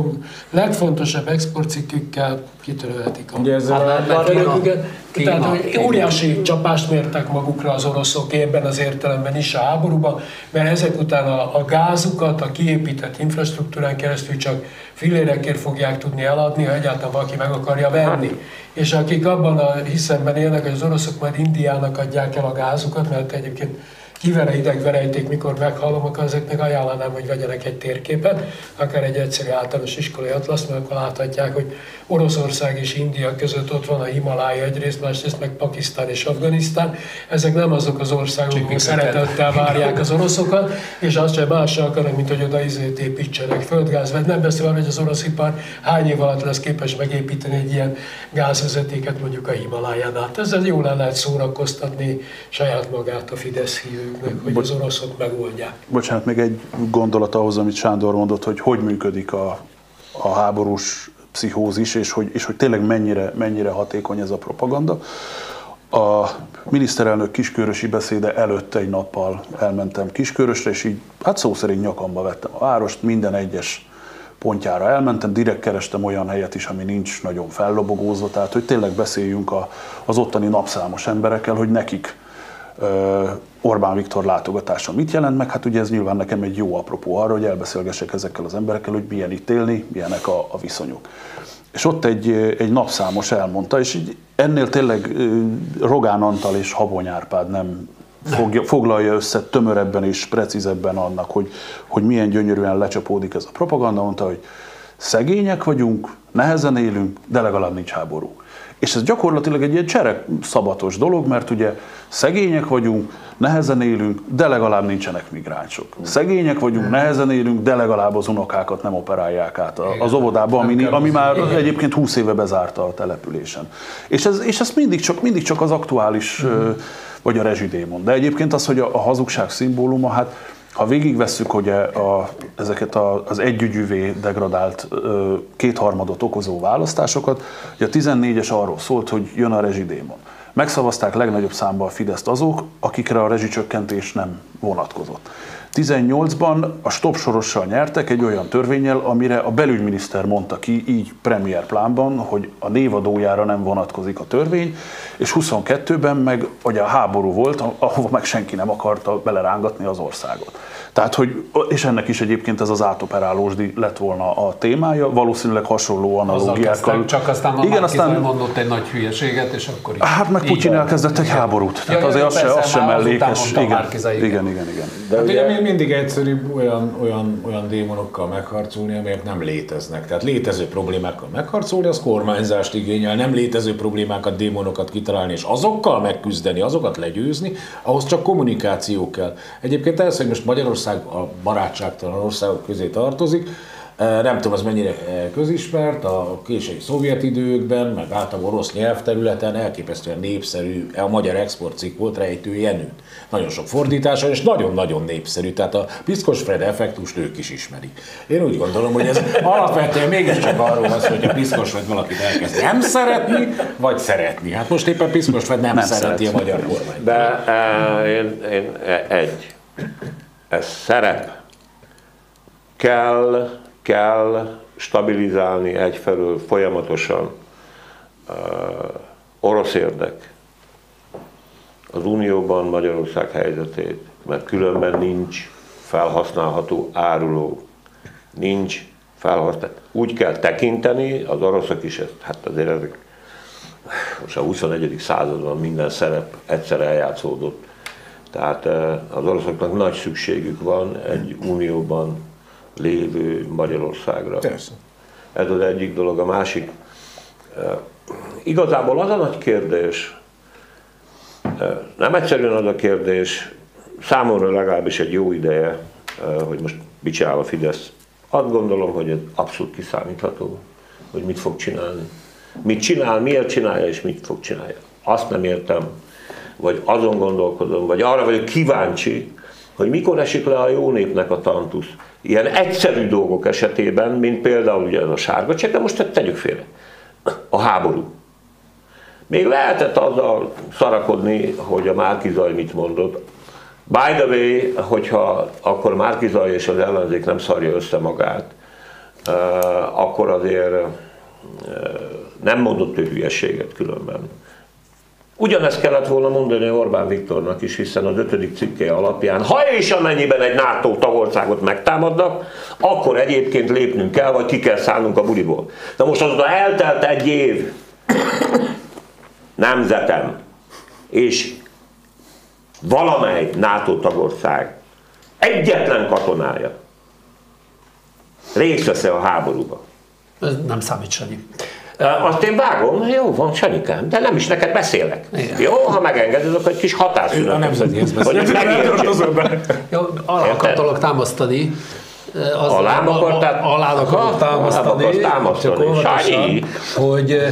legfontosabb exportcikkükkel kitörölhetik a területüket. Tehát hogy óriási csapást mértek magukra az oroszok ebben az értelemben is a háborúban, mert ezek után a, a gázukat a kiépített infrastruktúrán keresztül csak fillérekért fogják tudni eladni, ha egyáltalán valaki meg akarja venni. És akik abban a hiszemben élnek, hogy az oroszok majd Indiának adják el a gázukat, mert egyébként hívere idegverejték, mikor meghallom, akkor ezeknek ajánlanám, hogy vegyenek egy térképet, akár egy egyszerű általános iskolai atlaszt, mert akkor láthatják, hogy Oroszország és India között ott van a Himalája egyrészt, másrészt meg Pakisztán és Afganisztán. Ezek nem azok az országok, akik szeretettel várják az oroszokat, és azt sem más sem akarnak, mint hogy oda izét építsenek, földgáz, vagy nem beszélve, hogy az orosz ipar hány év alatt lesz képes megépíteni egy ilyen gázvezetéket mondjuk a Himaláján át. Ezzel jól el lehet szórakoztatni saját magát a Fidesz hívőknek, hogy Bo az oroszok megoldják. Bocsánat, még egy gondolat ahhoz, amit Sándor mondott, hogy hogy működik a, a háborús pszichózis, és hogy, és hogy tényleg mennyire, mennyire hatékony ez a propaganda. A miniszterelnök kiskörösi beszéde előtt egy nappal elmentem Kiskörösre, és így hát szó szerint nyakamba vettem a várost, minden egyes pontjára elmentem, direkt kerestem olyan helyet is, ami nincs nagyon fellobogózva, tehát hogy tényleg beszéljünk a, az ottani napszámos emberekkel, hogy nekik ö, Orbán Viktor látogatása mit jelent meg, hát ugye ez nyilván nekem egy jó apropó arra, hogy elbeszélgessek ezekkel az emberekkel, hogy milyen itt élni, milyenek a, a viszonyok. És ott egy, egy napszámos elmondta, és így ennél tényleg Rogán Antal és Habony Árpád nem fogja, foglalja össze tömörebben és precízebben annak, hogy, hogy milyen gyönyörűen lecsapódik ez a propaganda. Mondta, hogy szegények vagyunk, nehezen élünk, de legalább nincs háború. És ez gyakorlatilag egy ilyen csereszabatos dolog, mert ugye szegények vagyunk, nehezen élünk, de legalább nincsenek migránsok. Szegények vagyunk, nehezen élünk, de legalább az unokákat nem operálják át az óvodába, ami, ami már egyébként húsz éve bezárta a településen. És ez, és ez mindig, csak, mindig csak az aktuális, vagy a rezsidémon. De egyébként az, hogy a hazugság szimbóluma, hát ha végigvesszük ugye a, ezeket a, az együgyűvé degradált ö, kétharmadot okozó választásokat, ugye a tizennégyes arról szólt, hogy jön a rezsidémon. Megszavazták legnagyobb számban a Fideszt azok, akikre a rezsicsökkentés nem vonatkozott. tizennyolcban a Stop Sorossal nyertek egy olyan törvénnyel, amire a belügyminiszter mondta ki így premier plánban, hogy a névadójára nem vonatkozik a törvény, és huszonkettőben meg ugye a háború volt, ahova meg senki nem akarta belerángatni az országot. Tehát, hogy, és ennek is egyébként ez az átoperálósdi lett volna a témája, valószínűleg hasonló analógiákkal. Csak aztán a igen, aztán mondott egy nagy hülyeséget, és akkor így. Hát meg Putyin elkezdett egy háborút, tehát azért az, az, az sem mellékes. Igen, igen, igen, igen. De ugye mindig egyszerűbb olyan, olyan, olyan démonokkal megharcolni, amelyek nem léteznek. Tehát létező problémákkal megharcolni, az kormányzást igényel, nem létező problémákat, démonokat kitalálni, és azokkal megküzdeni, azokat legyőzni, ahhoz csak kommunikáció kell. Egyébként ez, hogy most Magyarország a barátságtalan országok közé tartozik, nem tudom, az mennyire közismert, a késői szovjet időkben, meg általában orosz nyelvterületen elképesztően népszerű, a magyar exportcikk volt Rejtő Jenőn. Nagyon sok fordítása, és nagyon-nagyon népszerű, tehát a Piszkos Fred effektust ők is ismerik. Én úgy gondolom, hogy ez alapvetően mégiscsak arról van, hogy a Piszkos Fred valakit elkezd nem szeretni, vagy szeretni. Hát most éppen Piszkos Fred nem, nem szereti szeret. A magyar kormányt. De uh, én, én egy, ez szerep kell, kell stabilizálni egyfelől folyamatosan uh, orosz érdek, az Unióban Magyarország helyzetét, mert különben nincs felhasználható áruló, nincs felhasználható. Úgy kell tekinteni, az oroszok is, ezt, hát azért ezek, most a huszonegyedik században minden szerep egyszer eljátszódott. Tehát az oroszoknak nagy szükségük van egy unióban lévő Magyarországra. Persze. Ez az egyik dolog. A másik, igazából az a nagy kérdés, nem egyszerűen az a kérdés, számomra legalábbis egy jó ideje, hogy most mit csinál a Fidesz. Azt gondolom, hogy ez abszolút kiszámítható, hogy mit fog csinálni. Mit csinál, miért csinálja és mit fog csinálni. Azt nem értem, vagy azon gondolkodom, vagy arra vagyok kíváncsi, hogy mikor esik le a jó népnek a tantusz. Ilyen egyszerű dolgok esetében, mint például ugye ez a sárga csekk, de most tegyük félre. A háború. Még lehetett azzal szarakodni, hogy a Márki-Zay mit mondott. By the way, hogyha akkor Márki-Zay és az ellenzék nem szarja össze magát, akkor azért nem mondott ő hülyeséget különben. Ugyanezt kellett volna mondani Orbán Viktornak is, hiszen az ötödik cikkelye alapján, ha és amennyiben egy NATO tagországot megtámadnak, akkor egyébként lépnünk kell, vagy ki kell szállnunk a buliból. Na most azóta eltelt egy év, nemzetem, és valamely NATO tagország egyetlen katonája részt vesz a háborúba. Ez nem számít, Sanyi. Azt én vágom, jó van, Sanyikám, de nem is neked beszélek. Igen. Jó, ha megengeded, akkor egy kis hatásszünet. A nemzetihez beszélek. Alá akartalak támasztani. Alá akartalak támasztani. Sanyi. Hogy...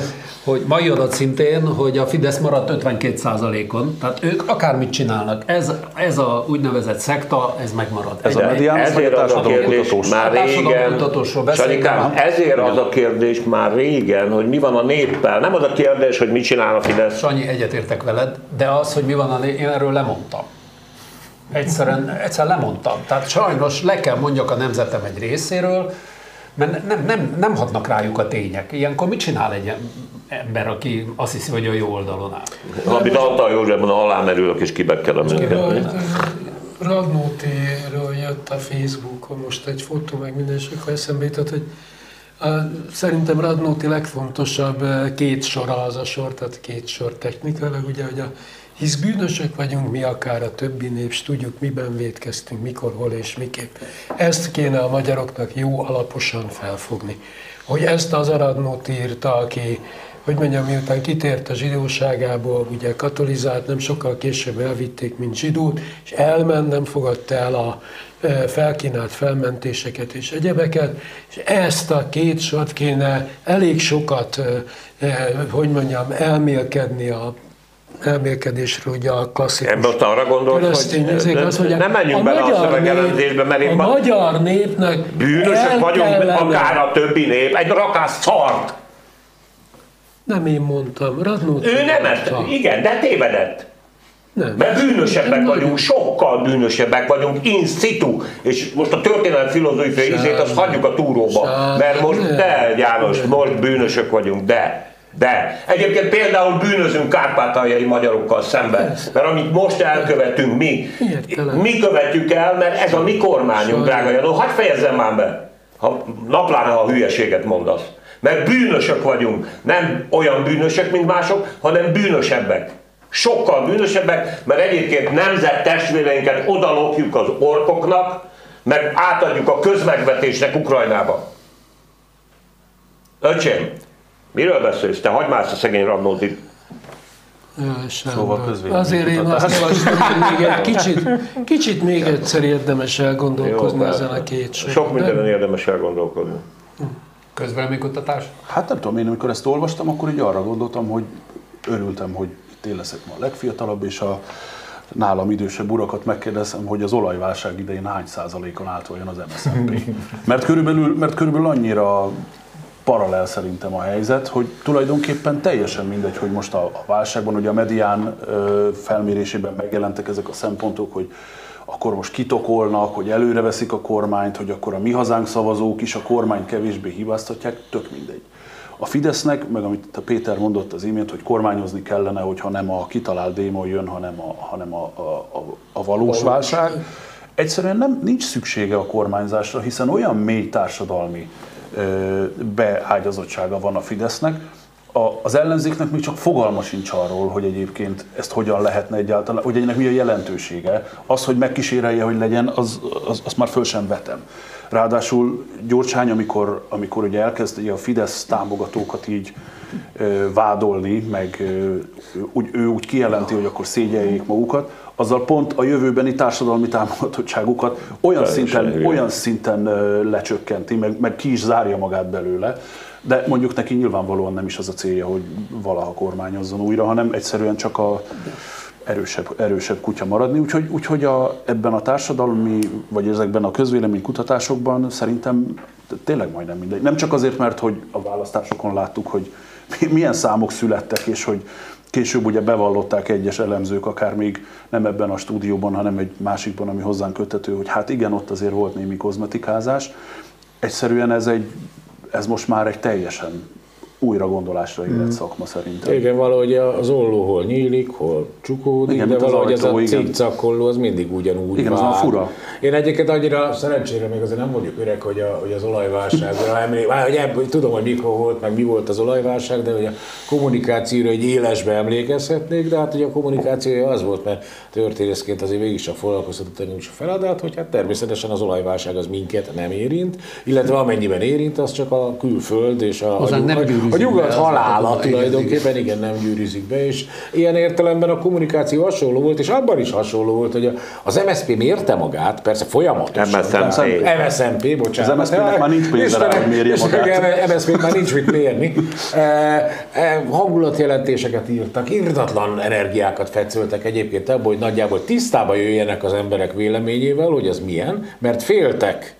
hogy ma jön a szintén, hogy a Fidesz maradt ötvenkét százalékon, tehát ők akármit csinálnak. Ez, ez a úgynevezett szekta, ez megmarad. Ez, ez a mediános, ezért a az a kérdés már régen, Sanikám, ezért az a kérdés már régen, hogy mi van a néppel. Nem az a kérdés, hogy mit csinál a Fidesz. Sanyi, egyetértek veled, de az, hogy mi van a nép, én erről lemondtam. Egyszerűen egyszer lemondtam. Tehát sajnos le kell mondjak a nemzetem egy részéről, mert nem, nem, nem hatnak rájuk a tények. Ilyenkor mit csinál egy ember, aki azt hiszi, hogy a jó oldalon áll? Amit Antal Józsefben alámerülök és kibekkelem minket. Radnótiről jött a Facebookon most egy fotó, meg minden, és akkor eszembe jutott, hogy a, szerintem Radnóti legfontosabb két sora az a sor, tehát két sor technikailag, ugye, hogy a, hisz bűnösök vagyunk mi akár a többi nép, és tudjuk, miben vétkeztünk, mikor, hol és miképp. Ezt kéne a magyaroknak jó alaposan felfogni. Hogy ezt az Radnóti írta, aki, hogy mondjam, miután kitért a zsidóságából, ugye katolizált, nem sokkal később elvitték, mint zsidót, és elment, nem fogadta el a felkínált felmentéseket és egyebeket, és ezt a két sort kéne elég sokat, hogy mondjam, elmélkedni a elmélkedésről, ugye a klasszikus. Ebből arra gondolsz, hogy ne, az, hogy nem menjünk bele a szövegelemzésbe, mert én a magyar népnek bűnösök vagyunk, akár a többi nép, egy rakás szart. Nem én mondtam, Radnóti. Ő nem ezt, igen, de tévedett. Nem. Mert bűnösebbek vagyunk, sokkal bűnösebbek vagyunk, in situ. És most a történelmi filozófiai ízét azt hagyjuk a túróba. Sármán. Mert most, de János, most bűnösök vagyunk, de. De egyébként például bűnözünk kárpátaljai magyarokkal szemben, mert amit most elkövetünk mi, mi követjük el, mert ez a mi kormányunk, drága Janó, hadd fejezzem már be, ha, napláne, ha hülyeséget mondasz. Mert bűnösök vagyunk, nem olyan bűnösök, mint mások, hanem bűnösebbek. Sokkal bűnösebbek, mert egyébként nemzet testvéreinket odalopjuk az orkoknak, meg átadjuk a közmegvetésnek Ukrajnába. Öcsém! Miről beszélsz? Te hagyd már ezt a szegény Radnótit. Szóval azért én azt javaslom, hogy még egy kicsit, kicsit még egyszer érdemes elgondolkozni. Jó, ezen a két sorban. Sok mindenen érdemes elgondolkozni. Közvéleménykutatás? Hát nem tudom, én amikor ezt olvastam, akkor így arra gondoltam, hogy örültem, hogy itt én leszek ma a legfiatalabb, és a nálam idősebb urakat megkérdezem, hogy az olajválság idején hány százalékon állt olyan az em es zé pé. Mert körülbelül, mert körülbelül annyira paralel szerintem a helyzet, hogy tulajdonképpen teljesen mindegy, hogy most a válságban, ugye a medián felmérésében megjelentek ezek a szempontok, hogy akkor most kitokolnak, hogy előre veszik a kormányt, hogy akkor a Mi Hazánk szavazók is a kormányt kevésbé hibáztatják, tök mindegy. A Fidesznek, meg amit a Péter mondott az imént, hogy kormányozni kellene, hogyha nem a kitalált démon jön, hanem a, hanem a, a, a, a valós válság, egyszerűen nem, nincs szüksége a kormányzásra, hiszen olyan mély társadalmi beágyazottsága van a Fidesznek. A, az ellenzéknek még csak fogalma sincs arról, hogy egyébként ezt hogyan lehetne egyáltalán, hogy ennek mi a jelentősége. Az, hogy megkísérelje, hogy legyen, az, az, azt már föl sem vetem. Ráadásul Gyurcsány, amikor, amikor ugye elkezdi a Fidesz támogatókat így ö, vádolni, meg ö, úgy, ő úgy kijelenti, hogy akkor szégyeljék magukat, azzal pont a jövőbeni társadalmi támogatottságukat olyan szinten, olyan szinten lecsökkenti, meg, meg ki is zárja magát belőle. De mondjuk neki nyilvánvalóan nem is az a célja, hogy valaha kormányozzon újra, hanem egyszerűen csak a erősebb, erősebb kutya maradni. Úgyhogy, úgyhogy a, ebben a társadalmi, vagy ezekben a közvéleménykutatásokban szerintem tényleg majdnem mindegy. Nem csak azért, mert hogy a választásokon láttuk, hogy milyen számok születtek, és hogy később ugye bevallották egyes elemzők, akár még nem ebben a stúdióban, hanem egy másikban, ami hozzánk köthető, hogy hát igen, ott azért volt némi kozmetikázás. Egyszerűen ez, egy, ez most már egy teljesen újra gondolásra illett hmm. szakma szerintem. Igen, valahogy az olló hol nyílik, hol csukódik, igen, de valahogy az ajtó, ez a cikcakolló az mindig ugyanúgy igen, vár. Az fura. Én egyébként annyira szerencsére még azért nem mondjuk öreg, hogy, a, hogy az olajválságra emlékszem, hogy tudom, hogy mikor volt, meg mi volt az olajválság, de hogy a kommunikációra egy élesbe emlékezhetnék, de hát ugye a kommunikációja az volt, mert történészként azért végig sem foglalkoztatott engem is a feladat, hogy hát természetesen az olajválság az minket nem érint, illetve amennyiben érint, az csak a külföld és a A nyugat halála tulajdonképpen, igen, nem gyűrűzik be, és ilyen értelemben a kommunikáció hasonló volt, és abban is hasonló volt, hogy az em es zé pé mérte magát, persze folyamatosan. em es zé pé, bocsánat. Az em es zé pének már nincs pénz rá, hogy mérje magát. em es zé pének már nincs mit mérni. Hangulatjelentéseket írtak, irdatlan energiákat fetszöltek egyébként abból, hogy nagyjából tisztába jöjjenek az emberek véleményével, hogy az milyen, mert féltek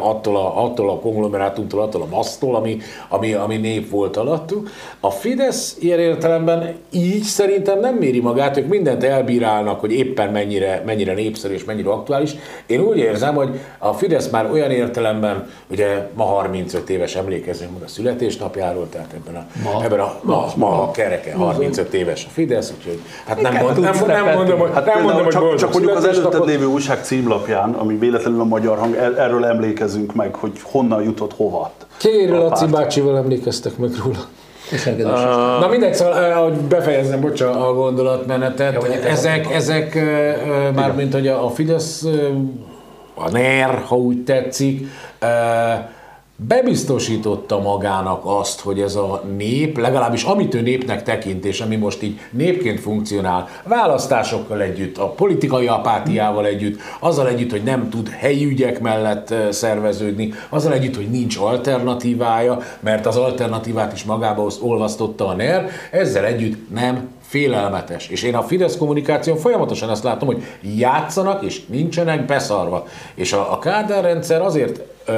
attól a, attól a konglomerátumtól, attól a masztól, ami, ami, ami nép volt alattuk. A Fidesz ilyen értelemben így szerintem nem méri magát, ők mindent elbírálnak, hogy éppen mennyire, mennyire népszerű és mennyire aktuális. Én úgy érzem, hogy a Fidesz már olyan értelemben, ugye ma harmincöt éves, emlékezünk meg a születésnapjáról, tehát ebben a, ma. Ebben a ma, ma, ma kereke harmincöt éves a Fidesz, úgyhogy hát nem, mond, nem, nem mondom, hogy hát nem mondom, hogy csak, csak mondjuk az előtted lévő újság címlapján, ami véletlenül a Magyar Hang, el, erről emlékezünk meg, hogy honnan jutott hova. Kéri Laci bácsival emlékeztek meg róla. Uh, Na mindegy, szóval, ahogy befejezem, bocsánat, a gondolatmenetet, ja, ezek, ezek uh, mármint, hogy a Fidesz, uh, a NER, ha úgy tetszik, uh, bebiztosította magának azt, hogy ez a nép, legalábbis amit ő népnek tekint, és ami most így népként funkcionál, választásokkal együtt, a politikai apátiával együtt, azzal együtt, hogy nem tud helyi ügyek mellett szerveződni, azzal együtt, hogy nincs alternatívája, mert az alternatívát is magába olvasztotta a NER, ezzel együtt nem félelmetes. És én a Fidesz kommunikáción folyamatosan azt látom, hogy játszanak, és nincsenek beszarva. És a, a Kádár rendszer azért ö,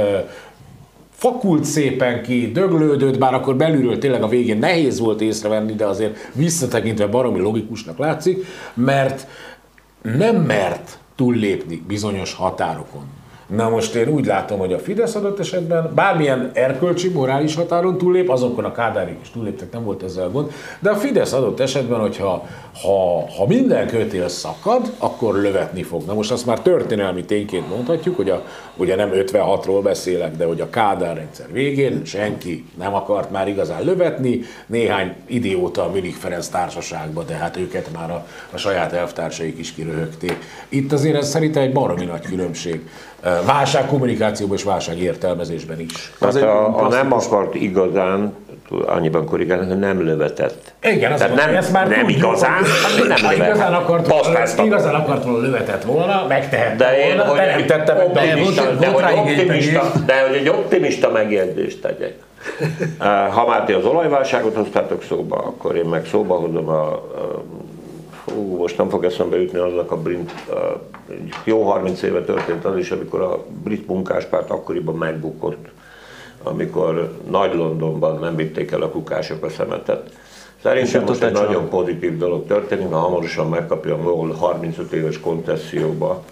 fakult szépen ki, döglődött, bár akkor belülről tényleg a végén nehéz volt észrevenni, de azért visszatekintve baromi logikusnak látszik, mert nem mert túllépni bizonyos határokon. Na most én úgy látom, hogy a Fidesz adott esetben bármilyen erkölcsi, morális határon túllép, azonkon a Kádárig is túlléptek, nem volt ezzel gond, de a Fidesz adott esetben, hogyha ha, ha minden kötél szakad, akkor lövetni fog. Na most azt már történelmi tényként mondhatjuk, hogy a, ugye nem ötvenhatról beszélek, de hogy a Kádár rendszer végén senki nem akart már igazán lövetni, néhány idióta a Mülich Ferenc társaságba, de hát őket már a, a saját elvtársaik is kiröhögték. Itt azért ez szerintem egy baromi nagy különbség. Válság kommunikációban és válság értelmezésben is. Hát a, a nem akart igazán, annyiban korrigálni, hogy nem lövetett. Igen, azt mondom, ezt már nem igazán, nem igazán akart volna lövetett volna, megtehette volna, de nem tette meg. De hogy egy optimista megjegyzést tegyek. Ha már ti az olajválságot hoztátok szóba, akkor én meg szóba hozom a... Hú, most nem fog eszembe jutni annak a brit, jó harminc éve történt az is, amikor a brit munkáspárt akkoriban megbukott, amikor Nagy-Londonban nem vitték el a kukások a szemetet. Szerintem most egy nagyon pozitív dolog történik, ha hamarosan megkapja a harmincöt éves koncesszióba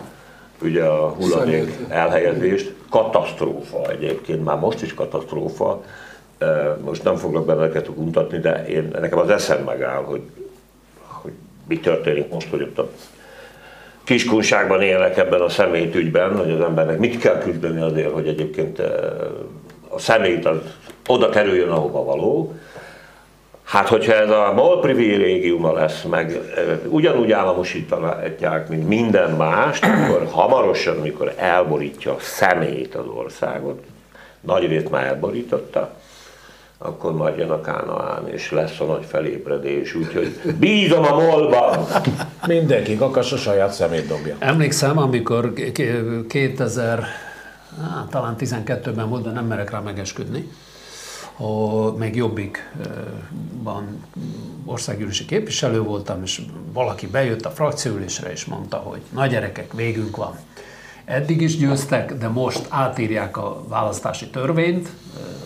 ugye a hulladék elhelyezést. Katasztrófa egyébként, már most is katasztrófa. Most nem foglak benneket mutatni, de én, nekem az eszem megáll, hogy mi történik most, hogy ott a kiskunságban élnek ebben a szemétügyben, hogy az embernek mit kell küzdeni azért, hogy egyébként a szemét az oda kerüljön, ahova való. Hát, hogyha ez a MOL privilégiuma lesz, meg ugyanúgy államosítanák, mint minden mást, akkor hamarosan, mikor elborítja a szemét az országot, nagyrészt már elborította, akkor majd jön a Kánaán, és lesz a nagy felébredés, úgyhogy bízom a molban! Mindenki kakas a saját szemét dobja. Emlékszem, amikor kétezer, á, talán tizenkettőben volt, de nem merek rá megesküdni, a, még Jobbikban országgyűlési képviselő voltam, és valaki bejött a frakcióülésre, és mondta, hogy na gyerekek, végünk van. Eddig is győztek, de most átírják a választási törvényt,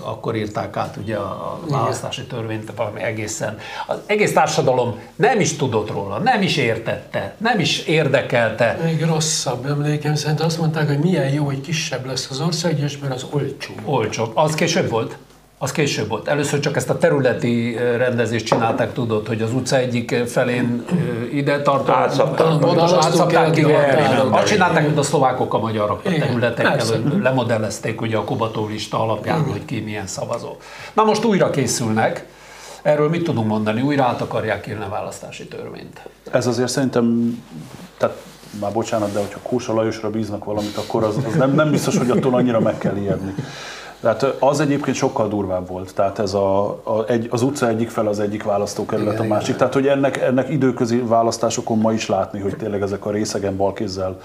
akkor írták át ugye a választási törvényt, valami egészen. Az egész társadalom nem is tudott róla, nem is értette, nem is érdekelte. Még rosszabb emlékem szerint azt mondták, hogy milyen jó, hogy kisebb lesz az ország, és mert az olcsó. Olcsó. Az később volt. Az később volt. Először csak ezt a területi rendezést csinálták, tudod, hogy az utca egyik felén ide tartott. Átszabták. Azt csinálták, mint a szlovákok a magyarok a területekkel, lemodellezték ugye a kubatólista alapján, igen, hogy ki milyen szavazó. Na most újra készülnek. Erről mit tudunk mondani? Újra át akarják írni a választási törvényt. Ez azért szerintem, tehát már bocsánat, de hogyha Kósa Lajosra bíznak valamit, akkor az, az nem, nem biztos, hogy attól annyira meg kell ijedni. Tehát az egyébként sokkal durvább volt. Tehát ez a, a, egy, az utca egyik fel az egyik választókerület, igen, a másik. Igen. Tehát, hogy ennek, ennek időközi választásokon ma is látni, hogy tényleg ezek a részegen balkézzel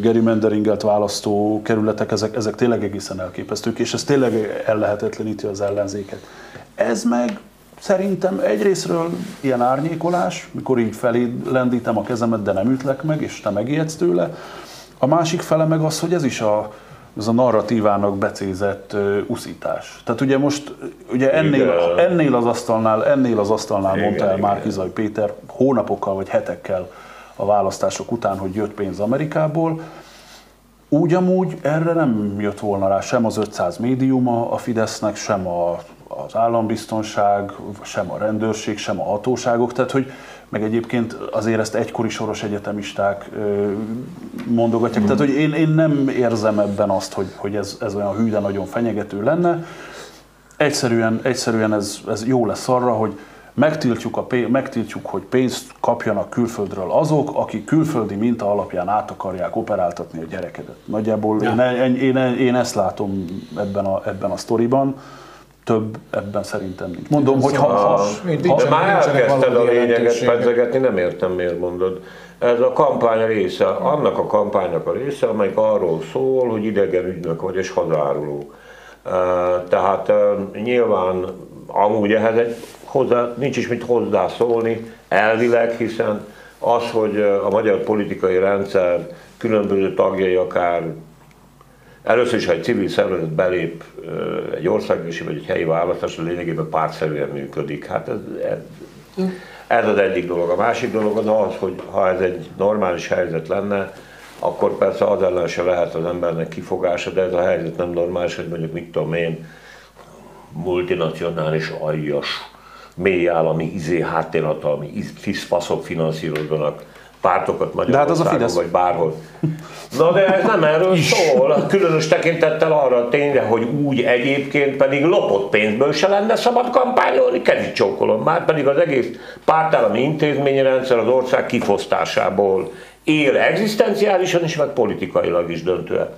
gerrymanderingelt választókerületek, ezek, ezek tényleg egészen elképesztők, és ez tényleg ellehetetleníti az ellenzéket. Ez meg szerintem egyrészről ilyen árnyékolás, mikor így felé lendítem a kezemet, de nem ütlek meg, és te megijedsz tőle. A másik fele meg az, hogy ez is a, ez a narratívának becézett uh, uszítás. Tehát ugye most ugye ennél, ennél az asztalnál, ennél az asztalnál igen, mondta el Márki-Zay Péter hónapokkal vagy hetekkel a választások után, hogy jött pénz Amerikából. Úgy amúgy erre nem jött volna rá sem az ötszáz médiuma a Fidesznek, sem a az állambiztonság, sem a rendőrség, sem a hatóságok, tehát hogy meg egyébként azért ezt egykori soros egyetemisták mondogatják, mm. tehát hogy én, én nem érzem ebben azt, hogy, hogy ez, ez olyan hű, de nagyon fenyegető lenne. Egyszerűen, egyszerűen ez, ez jó lesz arra, hogy megtiltjuk, a pénz, megtiltjuk, hogy pénzt kapjanak külföldről azok, akik külföldi minta alapján át akarják operáltatni a gyerekedet. Nagyjából ja. én, én, én, én ezt látom ebben a, ebben a sztoriban. Több ebben szerintem nincs. Mondom, hogy szóval ha, ha, ha már elkezdted a lényeget pedzegetni, nem értem, miért mondod. Ez a kampány része, annak a kampánynak a része, amelyik arról szól, hogy idegen ügynök vagy és hazáruló. Tehát nyilván amúgy ehhez egy hozzá, nincs is mit hozzászólni elvileg, hiszen az, hogy a magyar politikai rendszer különböző tagjai akár először is, ha egy civil szervezet belép egy országgyűlési vagy egy helyi választásra, lényegében pártszerűen működik. Hát ez, ez, ez az egyik dolog. A másik dolog az az, hogy ha ez egy normális helyzet lenne, akkor persze az ellen se lehet az embernek kifogása, de ez a helyzet nem normális, hogy mondjuk mit tudom én, multinacionális aljas, mélyállami, izé, háttérhatalmi, fiszfaszok finanszíroznak pártokat Magyarországon, vagy bárhol. Na de ez nem erről szól, különös tekintettel arra a tényre, hogy úgy egyébként pedig lopott pénzből se lenne szabad kampányolni, kezit csókolom már, pedig az egész pártállami intézményrendszer az ország kifosztásából él egzisztenciálisan is, meg politikailag is döntően.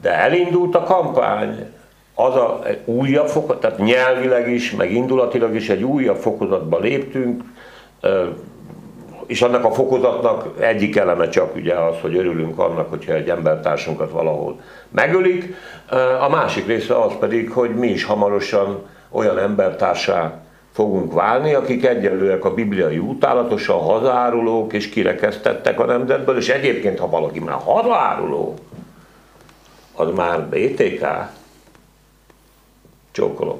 De elindult a kampány, az a újabb fokozat, tehát nyelvileg is, meg indulatilag is egy újabb fokozatba léptünk, és annak a fokozatnak egyik eleme csak ugye az, hogy örülünk annak, hogyha egy embertársunkat valahol megölik. A másik része az pedig, hogy mi is hamarosan olyan embertársá fogunk válni, akik egyenlőek a bibliai utálatosan, hazárulók és kirekesztettek a nemzetből, és egyébként, ha valaki már hazáruló, az már bé té ká. Csókolom.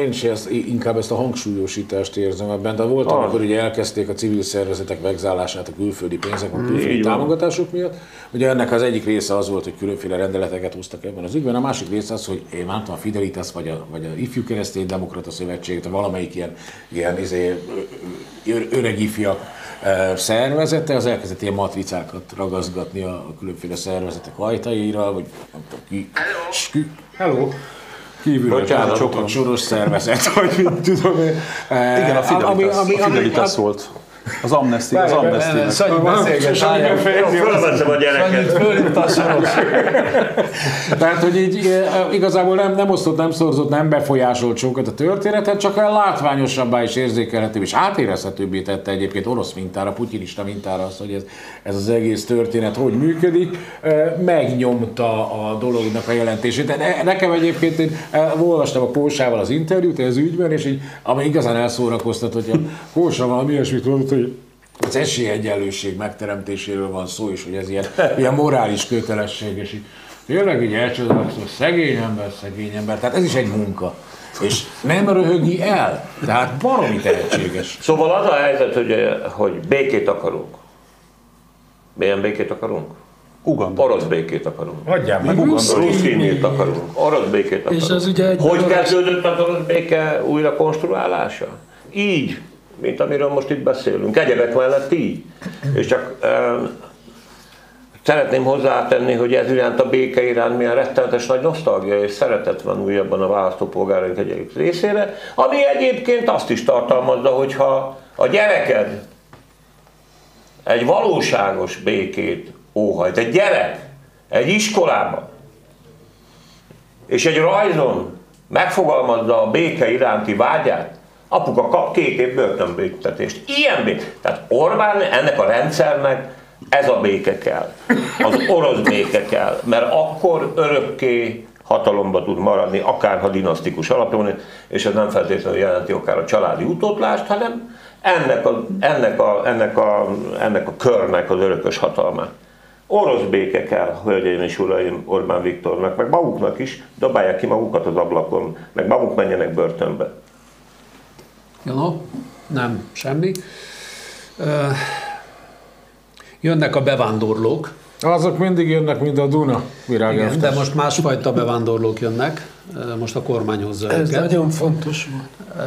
Én is ezt, inkább ezt a hangsúlyosítást érzem ebben, de volt, amikor ugye elkezdték a civil szervezetek vegzálását a külföldi pénzek, a külföldi támogatások miatt. Ugye ennek az egyik része az volt, hogy különféle rendeleteket hoztak ebben az ügyben, a másik része az, hogy én láttam a Fidelitas, vagy a, vagy a Ifjú Keresztény Demokrata Szövetség, vagy valamelyik ilyen, ilyen izé, öreg ifjak szervezete, az elkezdett ilyen matricákat ragaszgatni a különféle szervezetek ajtaira, vagy nem tudom ki. Hello. Kívülről sokan soros szervezet, hogy mit tudom én. Igen, a Fidelitas, a Fidelitas volt. Az Amnesty, az Amnesty. Sanyi beszélget, álljál. Fölveszem a gyereket. Fölint a soros. Tehát, hogy így igazából nem osztott, nem szorzott, nem befolyásolt sokat a történetet, csak látványosabbá és érzékelhetőbb, és átérezhetőbbé tette egyébként orosz mintára, putyinista mintára azt, hogy ez az egész történet hogy működik, megnyomta a dolognak a jelentését. Nekem egyébként, én olvastam a Kósával az interjút ez ügyben, és így, ami igazán elszórakoztat, hogy a Kósa valami ilyesmit mondott, hogy az esélyegyenlőség megteremtéséről van szó, és hogy ez ilyen, ilyen morális kötelesség, és így tényleg így elcsodálkozó, szegény ember, szegény ember, tehát ez is egy munka, és nem röhögni el, tehát baromi tehetséges. Szóval az a helyzet, hogy, hogy békét akarunk. Milyen békét akarunk? Uganda. Orosz békét akarunk. Adjál meg. Ruszkényét akarunk. Orosz békét akarunk. És az ugye hogy kezdődött az orosz béke újra konstruálása? Így, mint amiről most itt beszélünk. Egyebek mellett így. És csak um, szeretném hozzátenni, hogy ez iránt a béke iránt milyen rettenetes nagy nosztalgia és szeretet van újabban a választópolgáraink egyik részére, ami egyébként azt is tartalmazza, hogyha a gyereked egy valóságos békét óhajt, egy gyerek, egy iskolában, és egy rajzon megfogalmazza a béke iránti vágyát, apuka kap két év börtönbüntetést. Ilyen béke. Tehát Orbán ennek a rendszernek ez a béke kell. Az orosz béke kell. Mert akkor örökké hatalomba tud maradni, akárha dinasztikus alapon, és ez nem feltétlenül jelenti akár a családi utótlást, hanem ennek a, ennek, a, ennek, a, ennek a körnek az örökös hatalma. Orosz béke kell, hölgyeim és uraim, Orbán Viktornak, meg maguknak is, dobálják ki magukat az ablakon, meg maguk menjenek börtönbe. No, nem, semmi. Jönnek a bevándorlók. Azok mindig jönnek, mint a Duna virágátás. Igen, de most másfajta bevándorlók jönnek, most a kormány hozza őket. Ez nagyon fontos volt.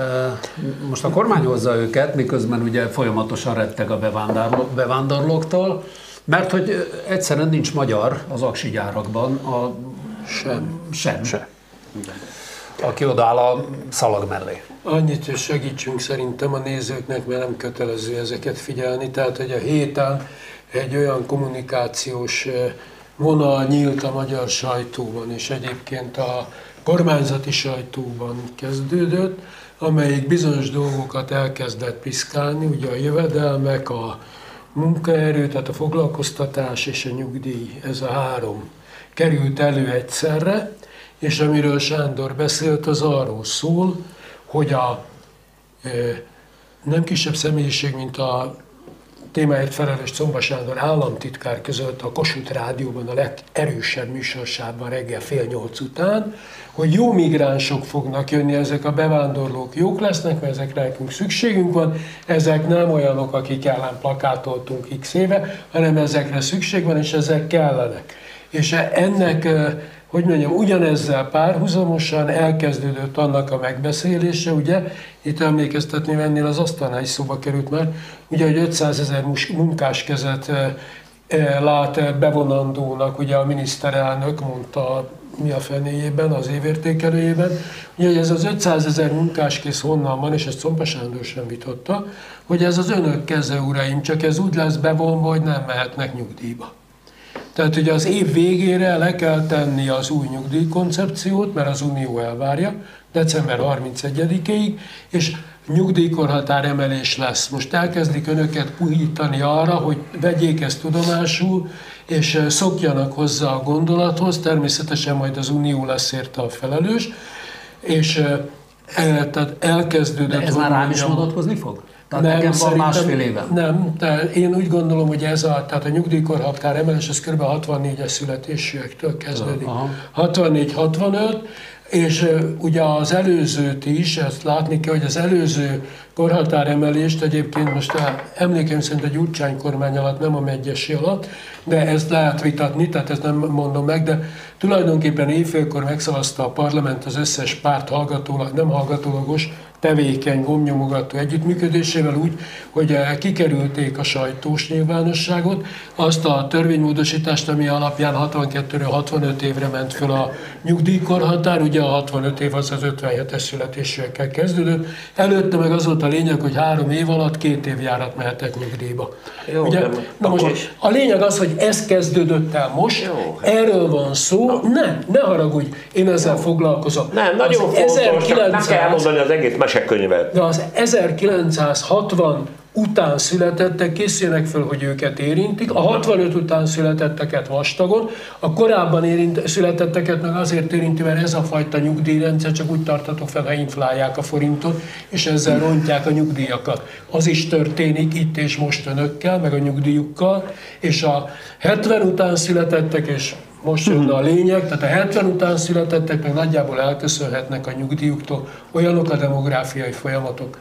Most a kormány hozza őket, miközben ugye folyamatosan retteg a bevándorlóktól, mert hogy egyszerűen nincs magyar az aksi gyárakban a... Sem. Sem. Sem. Aki odaáll a szalag mellé. Annyit, hogy segítsünk szerintem a nézőknek, mert nem kötelező ezeket figyelni, tehát hogy a héten egy olyan kommunikációs vonal nyílt a magyar sajtóban, és egyébként a kormányzati sajtóban kezdődött, amelyik bizonyos dolgokat elkezdett piszkálni, ugye a jövedelmek, a munkaerő, tehát a foglalkoztatás és a nyugdíj, ez a három került elő egyszerre, és amiről Sándor beszélt, az arról szól, hogy a nem kisebb személyiség, mint a témáért felelős Csombor Sándor államtitkár között a Kossuth Rádióban a legerősebb műsorsában reggel fél nyolc után, hogy jó migránsok fognak jönni, ezek a bevándorlók jók lesznek, mert ezekre nekünk szükségünk van, ezek nem olyanok, akik ellen plakátoltunk x éve, hanem ezekre szükség van, és ezek kellenek. És ennek, hogy mondjam, ugyanezzel párhuzamosan elkezdődött annak a megbeszélése, ugye, itt emlékeztetném, ennél az asztalnál is szóba került már, ugye, hogy ötszázezer munkáskezet lát bevonandónak, ugye a miniszterelnök mondta, mi a fenéjében, az évértékelőjében, ugye ez az ötszázezer munkáskész honnan van, és ezt Tompos Sándor sem vitatta, hogy ez az önök keze, uraim, csak ez úgy lesz bevonva, hogy nem mehetnek nyugdíjba. Tehát ugye az év végére le kell tenni az új nyugdíjkoncepciót, mert az Unió elvárja, december harmincegyedikéig, és nyugdíjkorhatár emelés lesz. Most elkezdik önöket puhítani arra, hogy vegyék ezt tudomásul, és szokjanak hozzá a gondolathoz, természetesen majd az Unió lesz érte a felelős, és el, tehát elkezdődött... De ez már rám is vonatkozni fog? Tehát nem, nekem van másfél éve. Nem, de én úgy gondolom, hogy ez a, tehát a nyugdíjkorhatár emelés, ez kb. hatvannégyes születésűektől kezdődik. hatvannégy hatvanöt, és ugye az előzőt is, ezt látni kell, hogy az előző korhatáremelést egyébként most emlékeim szerint a Gyurcsány kormány alatt, nem a Medgyessy alatt, de ezt lehet vitatni, tehát ezt nem mondom meg, de tulajdonképpen évfélkor megszavazta a parlament az összes párt hallgatólag, nem hallgatólagos, tevékeny, gomnyomogató együttműködésével úgy, hogy kikerülték a sajtós nyilvánosságot, azt a törvénymódosítást, ami alapján hatvankettőről hatvanöt évre ment föl a nyugdíjkorhatár, ugye a hatvanöt év az az ötvenhetes születésűekkel kezdődött, előtte meg az volt a lényeg, hogy három év alatt két évjárat mehetek nyugdíjba. Jó, ugye? Nem, na most is. A lényeg az, hogy ez kezdődött el most, jó, erről van szó, na. ne, ne haragudj, én ezzel jó. foglalkozom. Nem, nagyon az fontos, nem kell elmondani az egész mesekönyvet. De az ezerkilencszázhatvan után születettek, készüljenek föl, hogy őket érintik, a hatvanöt után születetteket vastagon, a korábban érint, születetteket meg azért érinti, mert ez a fajta nyugdíjrendszer csak úgy tartatok fel, ha inflálják a forintot, és ezzel rontják a nyugdíjakat. Az is történik itt és most önökkel, meg a nyugdíjukkal, és a hetven után születettek, és most jön a lényeg, tehát a hetven után születettek meg nagyjából elköszönhetnek a nyugdíjuktól, olyanok a demográfiai folyamatok,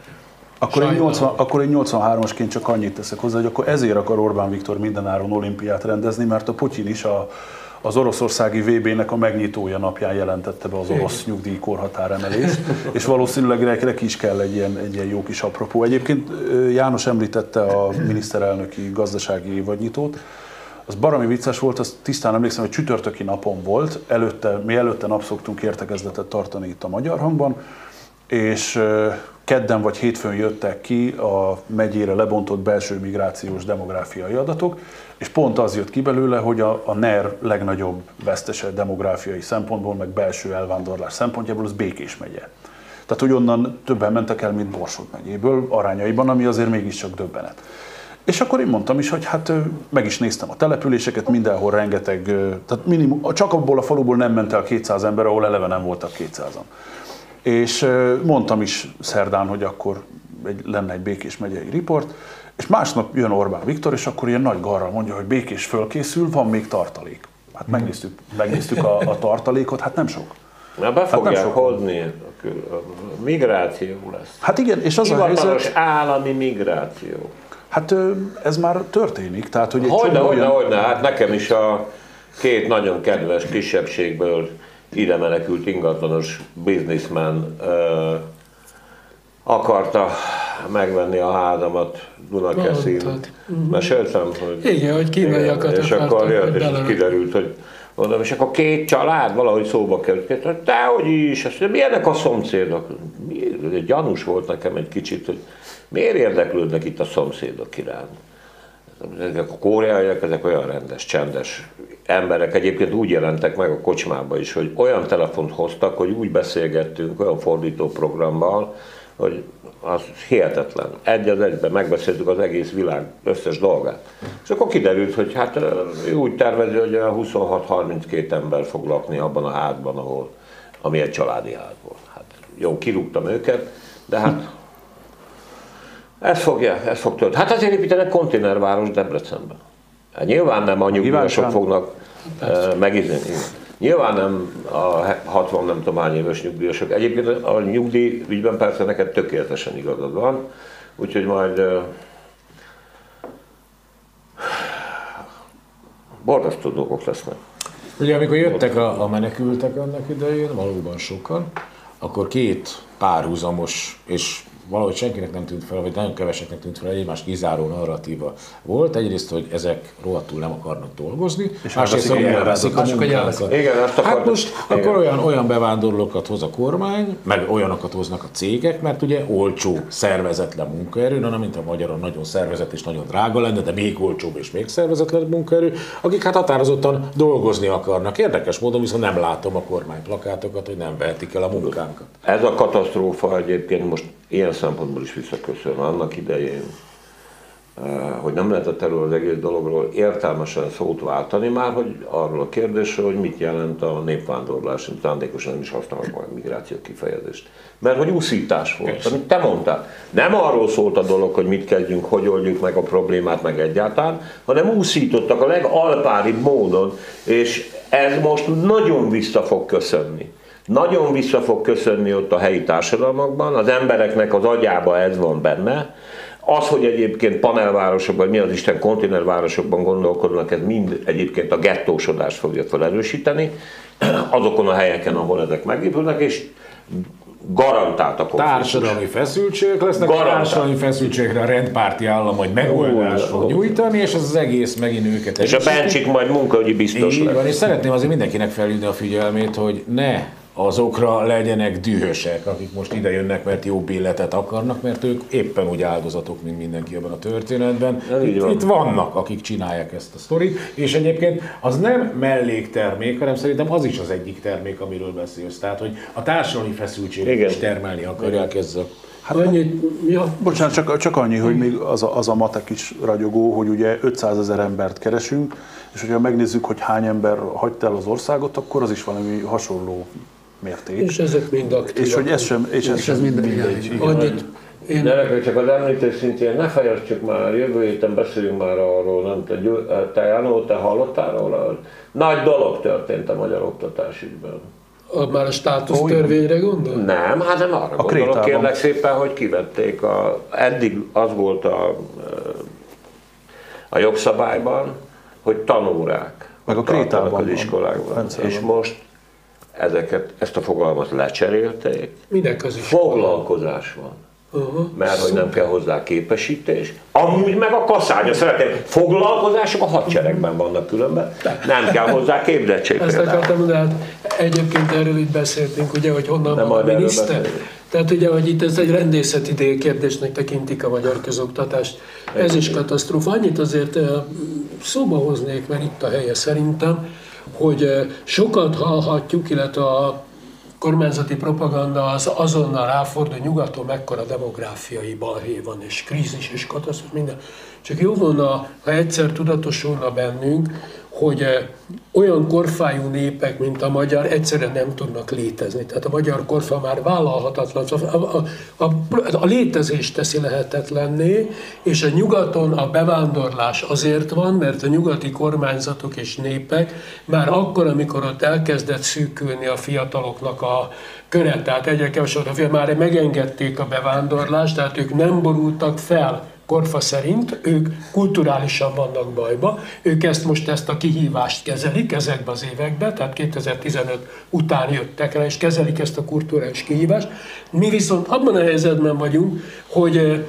Akkor egy, nyolcvan, akkor egy nyolcvanhármasként csak annyit teszek hozzá, hogy akkor ezért akar Orbán Viktor mindenáron olimpiát rendezni, mert a Putyin is a, az oroszországi vé bének a megnyitója napján jelentette be az orosz nyugdíjkorhatáremelést, és valószínűleg neki is kell egy ilyen, egy ilyen jó kis apropó. Egyébként János említette a miniszterelnöki gazdasági évadnyitót. Az baromi vicces volt, azt tisztán emlékszem, hogy csütörtöki napon volt, előtte, mi előtte nap szoktunk értekezletet tartani itt a Magyar Hangban, és kedden vagy hétfőn jöttek ki a megyére lebontott belső migrációs demográfiai adatok, és pont az jött ki belőle, hogy a, a ner legnagyobb vesztese demográfiai szempontból, meg belső elvándorlás szempontjából az Békés megye. Tehát, hogy onnan többen mentek el, mint Borsod megyéből arányaiban, ami azért mégiscsak döbbenet. És akkor én mondtam is, hogy hát meg is néztem a településeket, mindenhol rengeteg, tehát minimum, csak abból a faluból nem ment el kétszáz ember, ahol eleve nem voltak kétszázan. És mondtam is szerdán, hogy akkor egy, lenne egy Békés megyei riport, és másnap jön Orbán Viktor, és akkor ilyen nagy garral mondja, hogy Békés fölkészül, van még tartalék. Hát megnéztük, megnéztük a, a tartalékot, hát nem sok. Na, be fogják hát hozni, migráció lesz. Hát igen, és az a helyzet... állami migráció. Hát ez már történik, tehát hogy... Hogyne, hogyne, olyan... hogyne, hát nekem is a két nagyon kedves kisebbségből ide menekült ingatlanos bizniszmen euh, akarta megvenni a házamat Dunakeszin. Uh-huh. Meséltem, hogy... Igen, hogy kínaiakat és akkor jött, és kiderült, hogy mondom, és akkor két család valahogy szóba került. Dehogy is, azt mondja, milyenek a szomszédok? Gyanús volt nekem egy kicsit, hogy miért érdeklődnek itt a szomszédok iránt? Ezek a koreaiak, ezek olyan rendes, csendes emberek. Egyébként úgy jelentek meg a kocsmába is, hogy olyan telefont hoztak, hogy úgy beszélgettünk olyan fordítóprogrammal, hogy az hihetetlen. Egy az egyben megbeszéltük az egész világ összes dolgát. És akkor kiderült, hogy hát ő úgy tervezi, hogy huszonhat-harminckét ember fog lakni abban a házban, ahol, ami egy családi ház volt. Hát jó, kirúgtam őket, de hát ez fogja, ez fog történni. Hát azért építenek konténerváros Debrecenben. Hát nyilván nem a nyugdíjasok fognak uh, megizni. Nyilván nem a hatvan nem tudom hány éves nyugdíjasok. Egyébként a nyugdíj ügyben persze neked tökéletesen igazad van. Úgyhogy majd uh, borzasztó dolgok lesznek. Ugye amikor jöttek a, a menekültek annak idején, valóban sokan, akkor két párhuzamos és valahogy senkinek nem tűnt fel, vagy nagyon keveseknek tűnt fel, egymás kizáró narratíva volt. Egyrészt, hogy ezek rohadtul nem akarnak dolgozni, és másrészt, hogy elveszik a munkákat. Hát most igen. Akkor olyan, olyan bevándorlókat hoz a kormány, meg olyanokat hoznak a cégek, mert ugye olcsó, szervezetlen munkaerő, na, mint a magyaron nagyon szervezet és nagyon drága lenne, de még olcsóbb és még szervezetlen munkaerő, akik hát határozottan dolgozni akarnak. Érdekes módon viszont nem látom a kormány plakátokat, hogy nem vehetik el a munkánkat. Ez a katasztrófa egyébként most ilyen szempontból is visszaköszön annak idején, hogy nem lehetett erről az egész dologról értelmesen szót váltani már, hogy arról a kérdésről, hogy mit jelent a népvándorlás, én szándékosan nem is használok majd migráció kifejezést. Mert hogy úszítás volt, amit te mondtál. Nem arról szólt a dolog, hogy mit kezdjünk, hogy oldjuk meg a problémát, meg egyáltalán, hanem úszítottak a legalpáribb módon, és ez most nagyon vissza fog köszönni. Nagyon vissza fog köszönni ott a helyi társadalmakban, az embereknek az agyába ez van benne. Az, hogy egyébként panelvárosokban, mi az Isten konténervárosokban gondolkodnak, ez mind egyébként a gettósodást fogja felerősíteni, azokon a helyeken, ahol ezek megépülnek, és garantált a konfliktus. Társadalmi feszültségek lesznek, garantált. Társadalmi feszültségekre a rendpárti állam majd megoldást fog nyújtani, és ez az egész megint őket erősíti. És a Bencsik majd munkaügyi biztos lesz. Így van, és szeretném azért mindenkinek felhívni a figyelmét, hogy ne azokra legyenek dühösek, akik most ide jönnek, mert jobb életet akarnak, mert ők éppen úgy áldozatok, mint mindenki abban a történetben. Itt, van. itt vannak, akik csinálják ezt a sztorit, és egyébként az nem melléktermék, hanem szerintem az is az egyik termék, amiről beszélsz. Tehát, hogy a társadalmi feszültséget is termelni akarják ezzel. Hát annyit, mi a... Bocsánat, csak, csak annyi, hogy még az a, az a matek is ragyogó, hogy ugye ötszázezer embert keresünk, és hogyha megnézzük, hogy hány ember hagyta el az országot, akkor az is valami hasonló mérték. És ezek mind aktívak. És hogy ez sem, és ez, és ez sem mind mindegy. Annyit, én... Gyerekek, csak az említés szintén ne fejeztsük már, jövő héten beszéljünk már arról, nem te, te Jánó, te hallottál róla? Nagy dolog történt a magyar oktatásügyben. Már a státusz törvényre gondol? Nem, hát nem arra a gondolok, krétában. Kérlek szépen, hogy kivették. A, eddig az volt a, a jogszabályban, hogy tanórák meg a krétában az iskolákban. És most ezeket, ezt a fogalmat lecserélték. Minek az iskola? Foglalkozás van. Uh-huh. Mert hogy nem kell hozzá képesítés. Amúgy meg a kaszárnya, szeretném, foglalkozások a hadseregben vannak különben, nem kell hozzá képzettség. Ezt akartam mondani, hát egyébként erről itt beszéltünk, ugye, hogy honnan nem van a miniszter. Tehát ugye, hogy itt ez egy rendészeti kérdésnek tekintik a magyar közoktatást. Ez egy is katasztrófa. Annyit azért szóba hoznék, mert itt a helye szerintem, hogy sokat hallhatjuk, illetve a kormányzati propaganda az azonnal ráfordul, hogy nyugaton mekkora demográfiai balhé van, és krízis, és katasztrófa, minden. Csak jó volna, ha egyszer tudatosulna bennünk, hogy olyan korfájú népek, mint a magyar, egyszerűen nem tudnak létezni. Tehát a magyar korfa már vállalhatatlan, a, a, a, a létezést teszi lehetetlenné, és a nyugaton a bevándorlás azért van, mert a nyugati kormányzatok és népek már akkor, amikor ott elkezdett szűkülni a fiataloknak a köre, tehát egyre kevesebb, már megengedték a bevándorlást, tehát ők nem borultak fel. Korfa szerint ők kulturálisan vannak bajba, ők ezt most ezt a kihívást kezelik ezekben az években, tehát kétezer-tizenöt után jöttek rá, és kezelik ezt a kulturális kihívást. Mi viszont abban a helyzetben vagyunk, hogy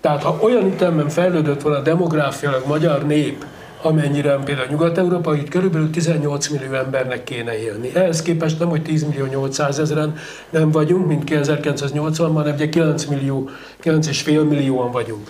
tehát ha olyan ütemben fejlődött volna demográfiailag magyar nép, amennyire például Nyugat-Európa, itt körülbelül tizennyolc millió embernek kéne élni. Ehhez képest nem, hogy tíz millió nyolcszázezren nem vagyunk, mint ezerkilencszáznyolcvanban, hanem ugye kilenc millió, kilenc és fél millióan vagyunk.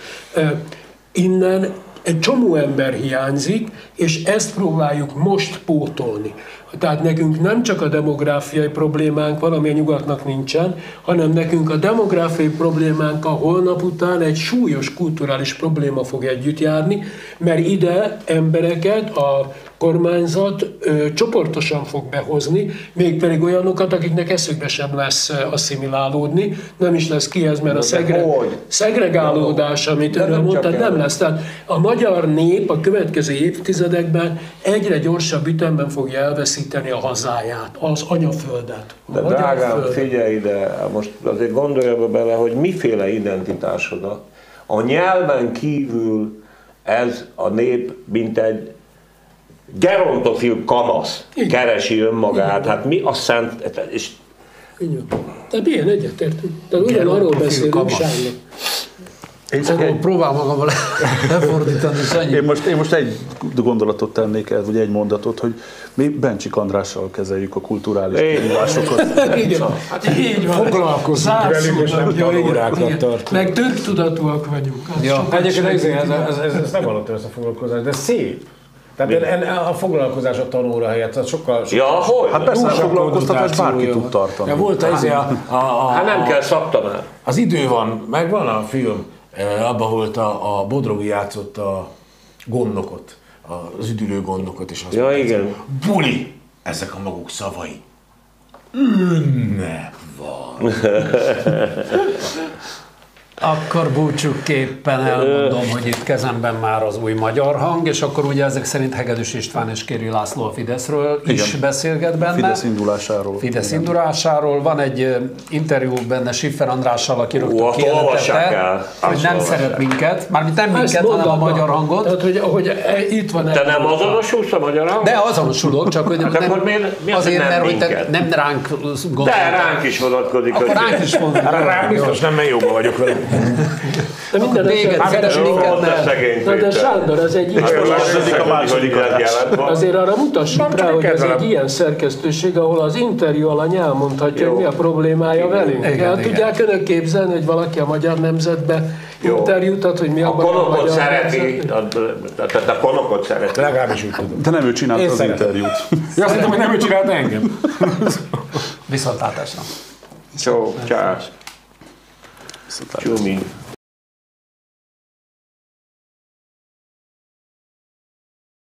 Innen egy csomó ember hiányzik, és ezt próbáljuk most pótolni. Tehát nekünk nem csak a demográfiai problémánk van, ami a nyugatnak nincsen, hanem nekünk a demográfiai problémánk a holnap után egy súlyos kulturális probléma fog együtt járni, mert ide embereket a kormányzat ö, csoportosan fog behozni, mégpedig olyanokat, akiknek eszükbe sem lesz asszimilálódni, nem is lesz kihez, mert a szegre, szegregálódás, amit önre mondtad, nem lesz. Tehát a magyar nép a következő évtizedekben egyre gyorsabb ütemben fogja elveszni a hazáját, az anyaföldet. A de drágám, figyelj ide, most azért gondolj bele, hogy miféle identitásodat. A nyelven kívül ez a nép, mint egy gerontofil kamasz, igen, keresi önmagát. Igen. Hát mi a szent... És... Igen. Tehát ilyen egyetértünk. Tehát ugyanarról beszélünk, Sándor. Én szóval próbál magammal lefordítani, Sanyi. Én most, én most egy gondolatot tennék el, vagy egy mondatot, hogy mi Bencsik Andrással kezeljük a kulturális kihívásokat. Igen, hát így van. Foglalkozunk velük, és nem tanórákat tartunk. Meg több tudatúak vagyunk. Ja. Egyébként ez, ez, ez, ez, ez nem alatt ez a foglalkozás, de szép. Tehát a foglalkozás a tanóra helyett, az sokkal... sokkal ja, hol? Hát persze a foglalkoztatás bárki tud tartani. Ja, volt ez a... Hát nem kell szaktanár. Az idő van, meg van a film. Abba volt a, a Bodrogi játszott a gondnokot, az üdülő gondnokot, és azt ja, mondta, igen. Buli! Ezek a maguk szavai. Ünnep van. Akkor búcsúképpen elmondom, hogy itt kezemben már az új Magyar Hang, és akkor ugye ezek szerint Hegedűs István és Kéri László a Fideszről is igen. beszélget benne. Fidesz indulásáról. Fidesz igen. indulásáról. Van egy interjú benne Siffer Andrással, aki rögtön kijelentette, hogy nem szeret minket, mármint nem minket, hanem a Magyar Hangot. Tehát, hogy, hogy itt van egy... Te nem azonosulsz a Magyar Hangot? De azonosulok, csak hogy hát nem, akkor miért, miért azért, nem mert minket? Hogy te nem ránk gondolod. De ránk is vonatkozik. Akkor ránk is vonatkozik. Ránk biztos nem, mert jobban vagyok vele. De minden véget keres minket, mert... Na de Sándor, ez egy ilyen... Azért arra mutassuk rá, hogy ez egy ilyen szerkesztőség, ahol az interjú alany elmondhatja, hogy mi a problémája velünk. Hát tudják önök képzelni, hogy valaki a Magyar Nemzetbe interjút ad, hogy mi a Magyar Nemzetbe... A Konokot szereti, tehát a Konokot szereti. Legalábbis úgy tudom. De nem ő csinálta az interjút. Azt hiszem, hogy nem ő csinálta engem. Viszontlátásra. Csó, csás. Csumi.